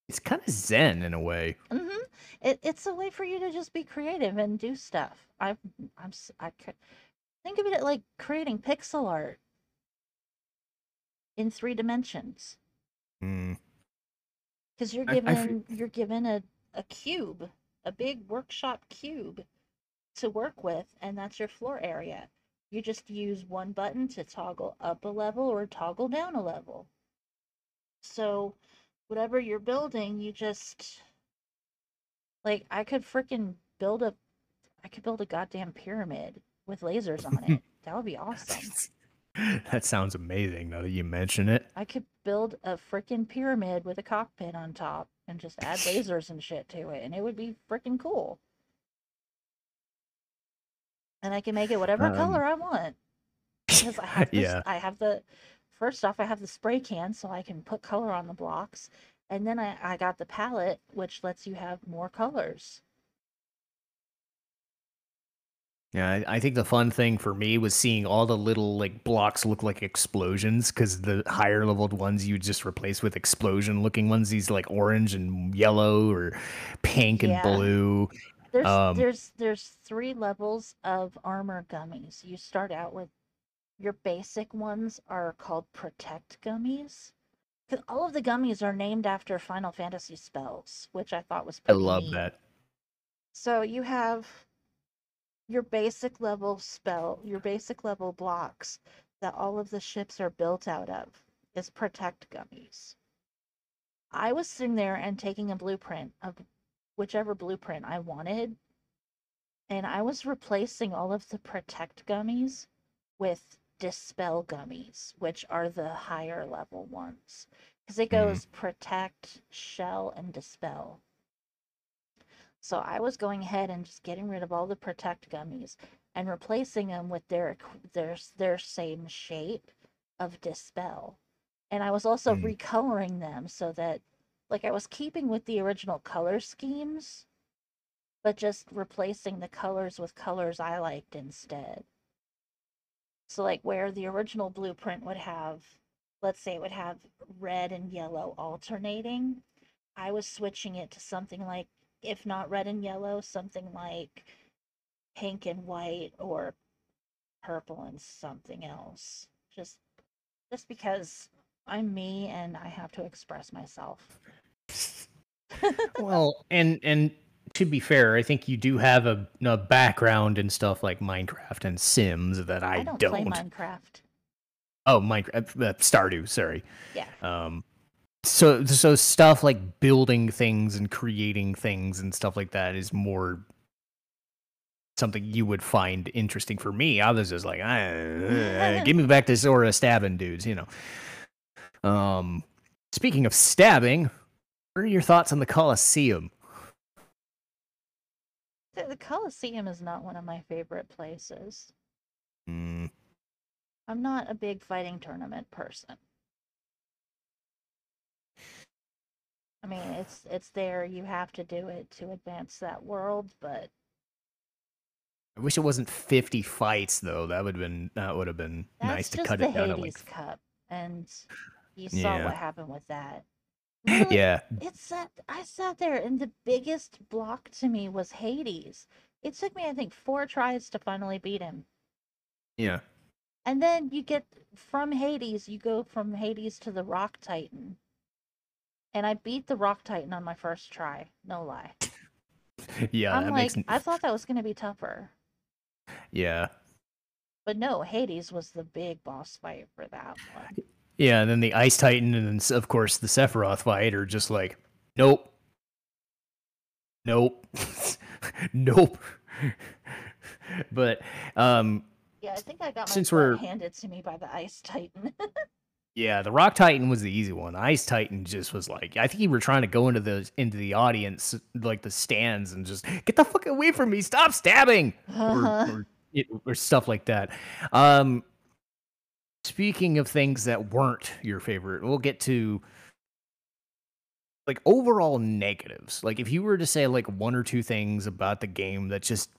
It's kind of zen in a way. Mm-hmm. It, it's a way for you to just be creative and do stuff. I, I'm, I could think of it like creating pixel art in three dimensions. Because you're given I, I, you're given a, a cube, a big workshop cube to work with, and that's your floor area. You just use one button to toggle up a level or toggle down a level. So whatever you're building, you just, like, I could freaking build a I could build a goddamn pyramid with lasers on it. That would be awesome. That sounds amazing, now that you mention it. I could build a freaking pyramid with a cockpit on top and just add lasers and shit to it, and it would be freaking cool. And I can make it whatever um, color I want. Because I have, this, yeah. I have the... First off, I have the spray can, so I can put color on the blocks. And then I, I got the palette, which lets you have more colors. Yeah, I think the fun thing for me was seeing all the little like blocks look like explosions, because the higher leveled ones you just replace with explosion looking ones, these like orange and yellow or pink yeah. and blue. There's um, there's there's three levels of armor gummies. You start out with your basic ones are called Protect gummies. Because all of the gummies are named after Final Fantasy spells, which I thought was pretty I love neat. That. So you have your basic level spell, your basic level blocks that all of the ships are built out of. is protect gummies. I was sitting there and taking a blueprint of whichever blueprint I wanted, and I was replacing all of the protect gummies with dispel gummies, which are the higher level ones, because it goes mm. protect, shell, and dispel. So I was going ahead and just getting rid of all the protect gummies and replacing them with their their, their same shape of dispel. And I was also mm. recoloring them so that, like, I was keeping with the original color schemes, but just replacing the colors with colors I liked instead. So, like, where the original blueprint would have, let's say it would have red and yellow alternating, I was switching it to something like, if not red and yellow, something like pink and white or purple and something else. Just, just because I'm me and I have to express myself. Well, and and to be fair, I think you do have a, a background in stuff like Minecraft and Sims that I, I don't. don't. play Minecraft. Oh, Minecraft, uh, Stardew. Sorry. Yeah. Um. So so stuff like building things and creating things and stuff like that is more something you would find interesting for me. I was just like, ah, give me back to Zora stabbing dudes, you know. Um, speaking of stabbing, what are your thoughts on the Colosseum? The, the Colosseum is not one of my favorite places. Mm. I'm not a big fighting tournament person. I mean, it's it's there. You have to do it to advance that world, but I wish it wasn't fifty fights though. That would have been that would have been nice to cut it down to like Cup, and you saw yeah. what happened with that. Really, yeah, it sat. I sat there, and the biggest block to me was Hades. It took me, I think, four tries to finally beat him. Yeah. And then you get from Hades. You go from Hades to the Rock Titan. And I beat the Rock Titan on my first try. No lie. Yeah, I'm that like, makes sense. I thought that was going to be tougher. Yeah. But no, Hades was the big boss fight for that one. Yeah, and then the Ice Titan and, then, of course, the Sephiroth fight are just like, nope. Nope. nope. But, um... yeah, I think I got my since we're... handed to me by the Ice Titan. Yeah, the Rock Titan was the easy one. Ice Titan just was like, I think he were trying to go into the into the audience, like the stands, and just get the fuck away from me! Stop stabbing, uh-huh. or, or, or stuff like that. Um, speaking of things that weren't your favorite, we'll get to like overall negatives. Like if you were to say like one or two things about the game that just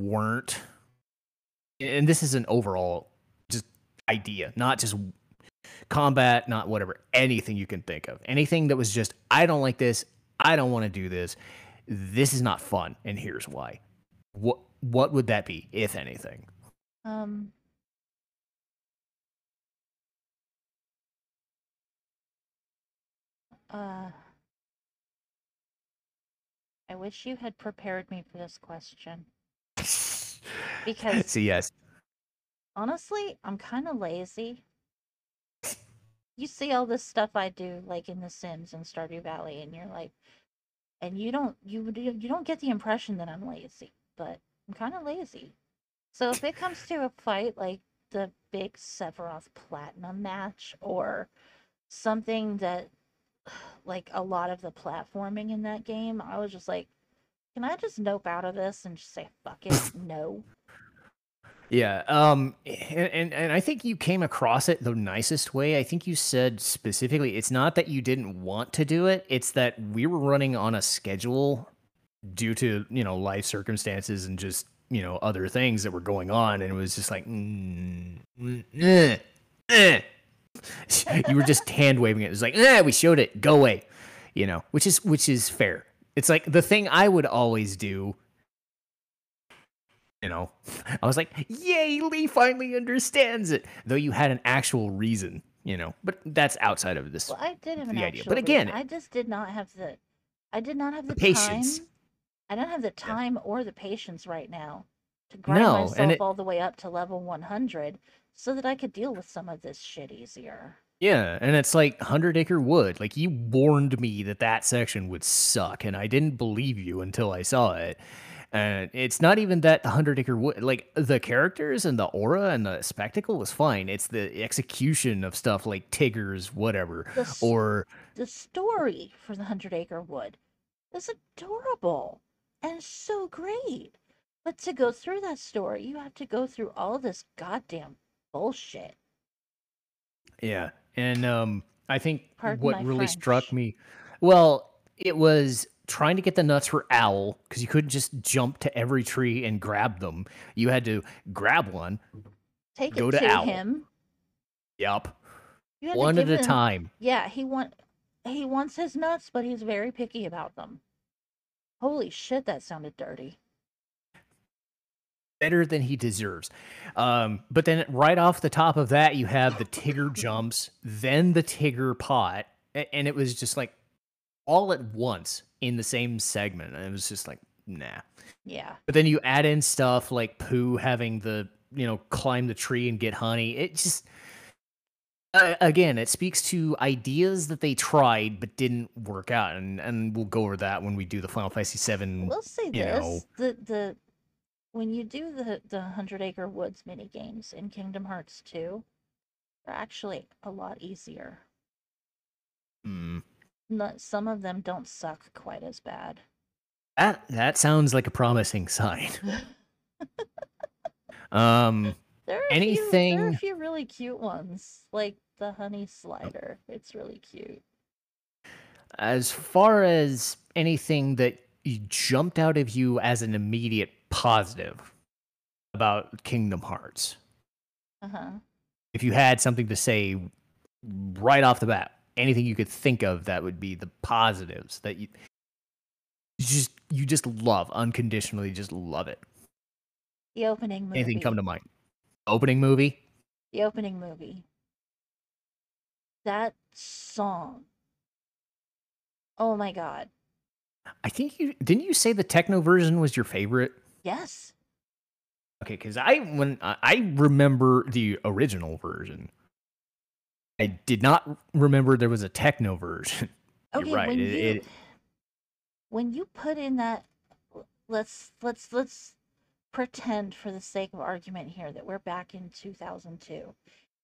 weren't, and this is an overall just idea, not just combat, not whatever, anything you can think of. Anything that was just, I don't like this, I don't want to do this, this is not fun, and here's why. What what would that be, if anything? Um, uh, I wish you had prepared me for this question. Because... so yes. Honestly, I'm kind of lazy. You see all this stuff I do, like in The Sims and Stardew Valley, and you're like, and you don't, you you don't get the impression that I'm lazy, but I'm kind of lazy. So if it comes to a fight like the big Sephiroth Platinum match or something that, like a lot of the platforming in that game, I was just like, can I just nope out of this and just say fuck it, no. Yeah, um, and, and, and I think you came across it the nicest way. I think you said specifically, it's not that you didn't want to do it, it's that we were running on a schedule due to, you know, life circumstances and just, you know, other things that were going on, and it was just like, mm, mm, eh, eh. You were just hand-waving it. It was like, eh, we showed it, go away, you know, which is which is fair. It's like the thing I would always do. You know, I was like, yay, Lee finally understands it. Though you had an actual reason, you know, but that's outside of this. Well, I did have an actual idea. But again, reason. I just did not have the, I did not have the, the patience. Time. I don't have the time yeah. or the patience right now to grind no, myself it, all the way up to level one hundred so that I could deal with some of this shit easier. Yeah, and it's like Hundred Acre Wood. Like, you warned me that that section would suck, and I didn't believe you until I saw it. And it's not even that the Hundred Acre Wood, like, the characters and the aura and the spectacle was fine. It's the execution of stuff like Tigger's whatever, the, or the story for the Hundred Acre Wood is adorable and so great. But to go through that story, you have to go through all this goddamn bullshit. Yeah, and um, I think Pardon what really French. struck me, well, it was trying to get the nuts for Owl, because you couldn't just jump to every tree and grab them. You had to grab one, take go it to, to Owl. him. Yep, one at him, a time. Yeah, he want he wants his nuts, but he's very picky about them. Holy shit, that sounded dirty. Better than he deserves. Um, but then right off the top of that, you have the Tigger jumps, then the Tigger pot, and it was just like all at once in the same segment, and it was just like, nah. Yeah. But then you add in stuff like Pooh having the, you know, climb the tree and get honey. It just, uh, again, it speaks to ideas that they tried but didn't work out, and and we'll go over that when we do the Final Fantasy seven. We'll say this, know. the the when you do the the Hundred Acre Woods mini games in Kingdom Hearts two, they're actually a lot easier. Hmm. Not, some of them don't suck quite as bad. That that sounds like a promising sign. um, there are anything. A few, there are a few really cute ones, like the honey slider. It's really cute. As far as anything that jumped out of you as an immediate positive about Kingdom Hearts, uh huh. if you had something to say right off the bat. Anything you could think of that would be the positives that you, you just you just love unconditionally, just love it. The opening movie. Anything come to mind? Opening movie. The opening movie. That song. Oh my god! I think you didn't you say the techno version was your favorite? Yes. Okay, because I when I remember the original version. I did not remember there was a techno version. You're okay, right. When, it, you, it, when you put in that, let's let's let's pretend for the sake of argument here that we're back in two thousand two,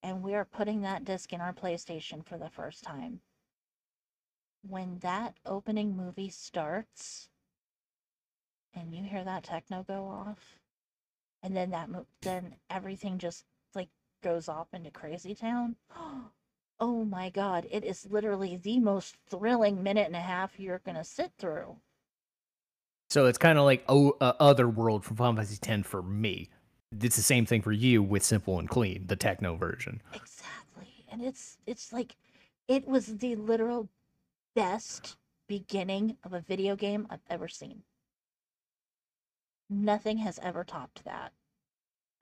and we are putting that disc in our PlayStation for the first time. When that opening movie starts, and you hear that techno go off, and then that then everything just like goes off into Crazy Town. Oh my god, it is literally the most thrilling minute and a half you're going to sit through. So it's kind of like oh, uh, Otherworld from Final Fantasy X for me. It's the same thing for you with Simple and Clean, the techno version. Exactly. And it's it's like, it was the literal best beginning of a video game I've ever seen. Nothing has ever topped that.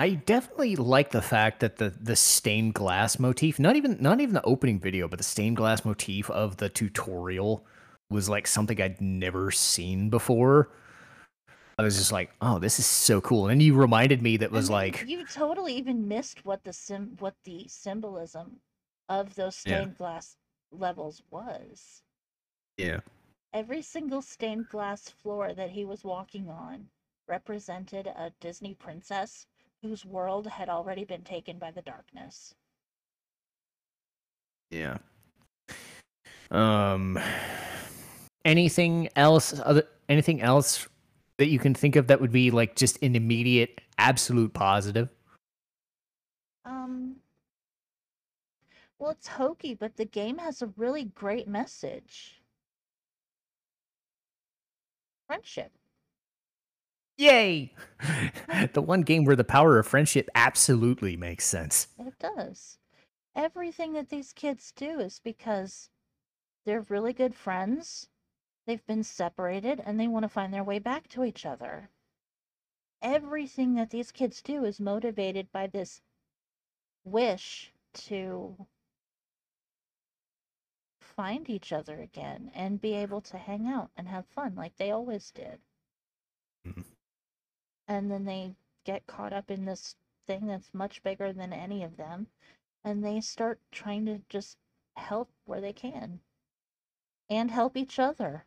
I definitely like the fact that the, the stained glass motif, not even not even the opening video, but the stained glass motif of the tutorial was like something I'd never seen before. I was just like, oh, this is so cool. And you reminded me that was I mean, like... You totally even missed what the sim- what the symbolism of those stained yeah. glass levels was. Yeah. Every single stained glass floor that he was walking on represented a Disney princess whose world had already been taken by the darkness. Yeah. Um. Anything else? Other anything else that you can think of that would be like just an immediate, absolute positive? Um. Well, it's hokey, but the game has a really great message. Friendship. Yay! The one game where the power of friendship absolutely makes sense. It does. Everything that these kids do is because they're really good friends, they've been separated, and they want to find their way back to each other. Everything that these kids do is motivated by this wish to find each other again and be able to hang out and have fun like they always did. Mm-hmm. And then they get caught up in this thing that's much bigger than any of them, and they start trying to just help where they can and help each other.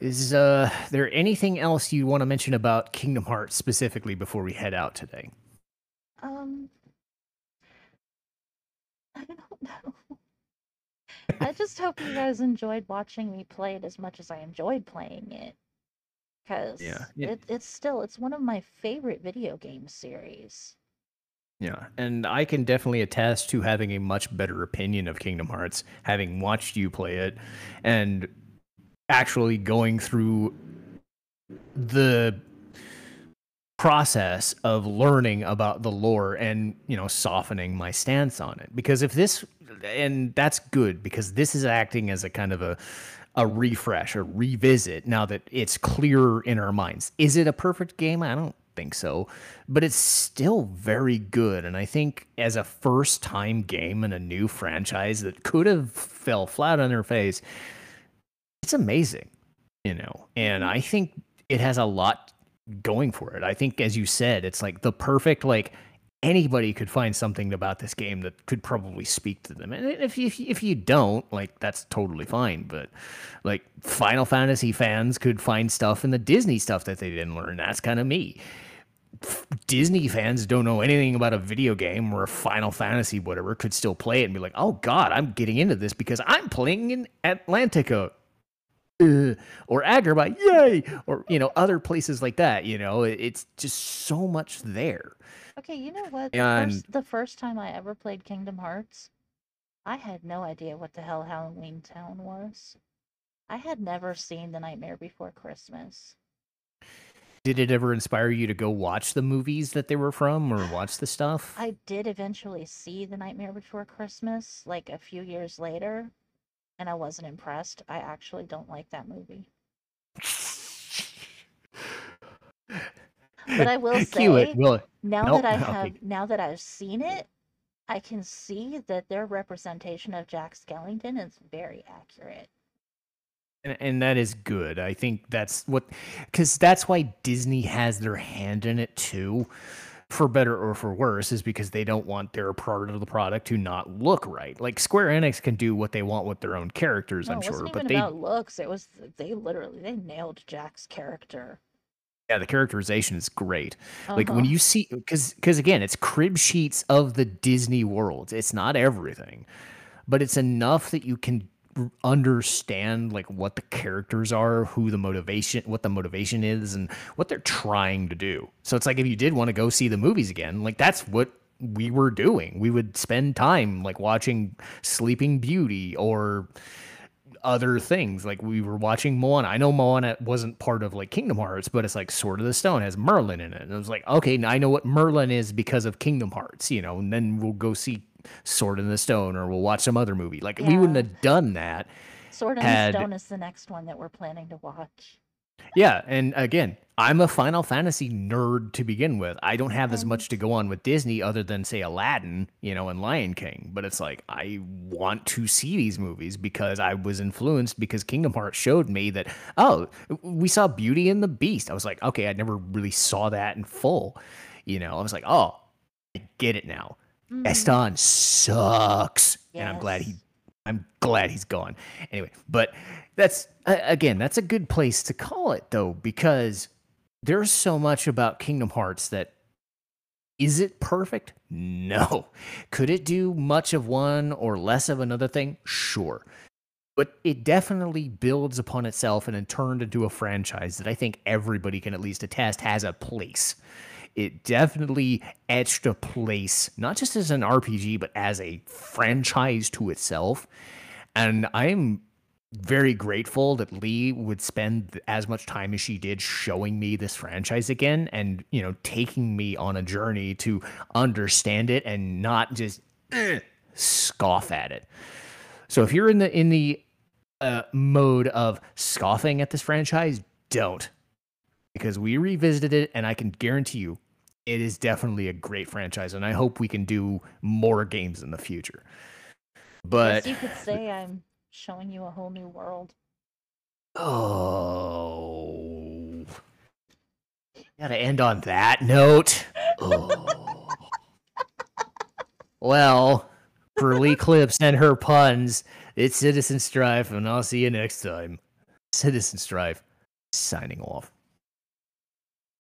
Is uh, there anything else you want to mention about Kingdom Hearts specifically before we head out today? Um, I don't know. I just hope you guys enjoyed watching me play it as much as I enjoyed playing it. Because yeah, yeah. it, it's still, it's one of my favorite video game series. Yeah, and I can definitely attest to having a much better opinion of Kingdom Hearts, having watched you play it, and actually going through the process of learning about the lore and, you know, softening my stance on it. Because if this, and that's good, because this is acting as a kind of a, a refresh, a revisit, now that it's clearer in our minds. Is it a perfect game? I don't think so, but it's still very good. And I think as a first time game in a new franchise that could have fell flat on their face, it's amazing, you know, and I think it has a lot going for it. I think, as you said, it's like the perfect, like, anybody could find something about this game that could probably speak to them. And if you, if you don't, like, that's totally fine. But, like, Final Fantasy fans could find stuff in the Disney stuff that they didn't learn. That's kind of me. Disney fans don't know anything about a video game or a Final Fantasy, whatever, could still play it and be like, oh, God, I'm getting into this because I'm playing in Atlantica. Uh, or Agrabah, yay! Or, you know, other places like that, you know, it's just so much there. Okay, you know what? The, and... first, the first time I ever played Kingdom Hearts, I had no idea what the hell Halloween Town was. I had never seen The Nightmare Before Christmas. Did it ever inspire you to go watch the movies that they were from or watch the stuff? I did eventually see The Nightmare Before Christmas, like, a few years later. And I wasn't impressed. I actually don't like that movie. But I will say, it, will it? now nope, that I have, okay. now that I've seen it, I can see that their representation of Jack Skellington is very accurate. And, and that is good. I think that's what, because that's why Disney has their hand in it too, for better or for worse, is because they don't want their part of the product to not look right. Like, Square Enix can do what they want with their own characters, no, I'm sure. But they about looks. It was they literally they nailed Jack's character. Yeah, the characterization is great. Uh-huh. Like, when you see, because because again, it's crib sheets of the Disney world. It's not everything, but it's enough that you can understand, like, what the characters are, who the motivation, what the motivation is, and what they're trying to do. So it's like, if you did want to go see the movies again, like, that's what we were doing. We would spend time, like, watching Sleeping Beauty or other things. Like, we were watching Moana. I know Moana wasn't part of, like, Kingdom Hearts, but it's like Sword in the Stone has Merlin in it. And I was like, okay, now I know what Merlin is because of Kingdom Hearts, you know, and then we'll go see Sword in the Stone, or we'll watch some other movie. Like, yeah. We wouldn't have done that. Sword in had... the Stone is the next one that we're planning to watch. Yeah, and again, I'm a Final Fantasy nerd to begin with. I don't have as much to go on with Disney other than, say, Aladdin, you know, and Lion King. But it's like, I want to see these movies because I was influenced, because Kingdom Hearts showed me that, oh, we saw Beauty and the Beast. I was like, okay, I never really saw that in full. You know, I was like, oh, I get it now. Gaston sucks, yes. And I'm glad he, I'm glad he's gone. Anyway, but that's, again, that's a good place to call it, though, because there's so much about Kingdom Hearts that, is it perfect? No. Could it do much of one or less of another thing? Sure. But it definitely builds upon itself and then turned into a franchise that I think everybody can at least attest has a place. It definitely etched a place, not just as an R P G, but as a franchise to itself. And I'm very grateful that Leigh would spend as much time as she did showing me this franchise again and, you know, taking me on a journey to understand it and not just uh, scoff at it. So if you're in the in the uh, mode of scoffing at this franchise, don't. Because we revisited it, and I can guarantee you, it is definitely a great franchise, and I hope we can do more games in the future. But yes, you could say I'm showing you a whole new world. Oh, gotta end on that note. Oh. Well, for LeighClipse and her puns, it's Citizen Strife, and I'll see you next time. Citizen Strife, signing off.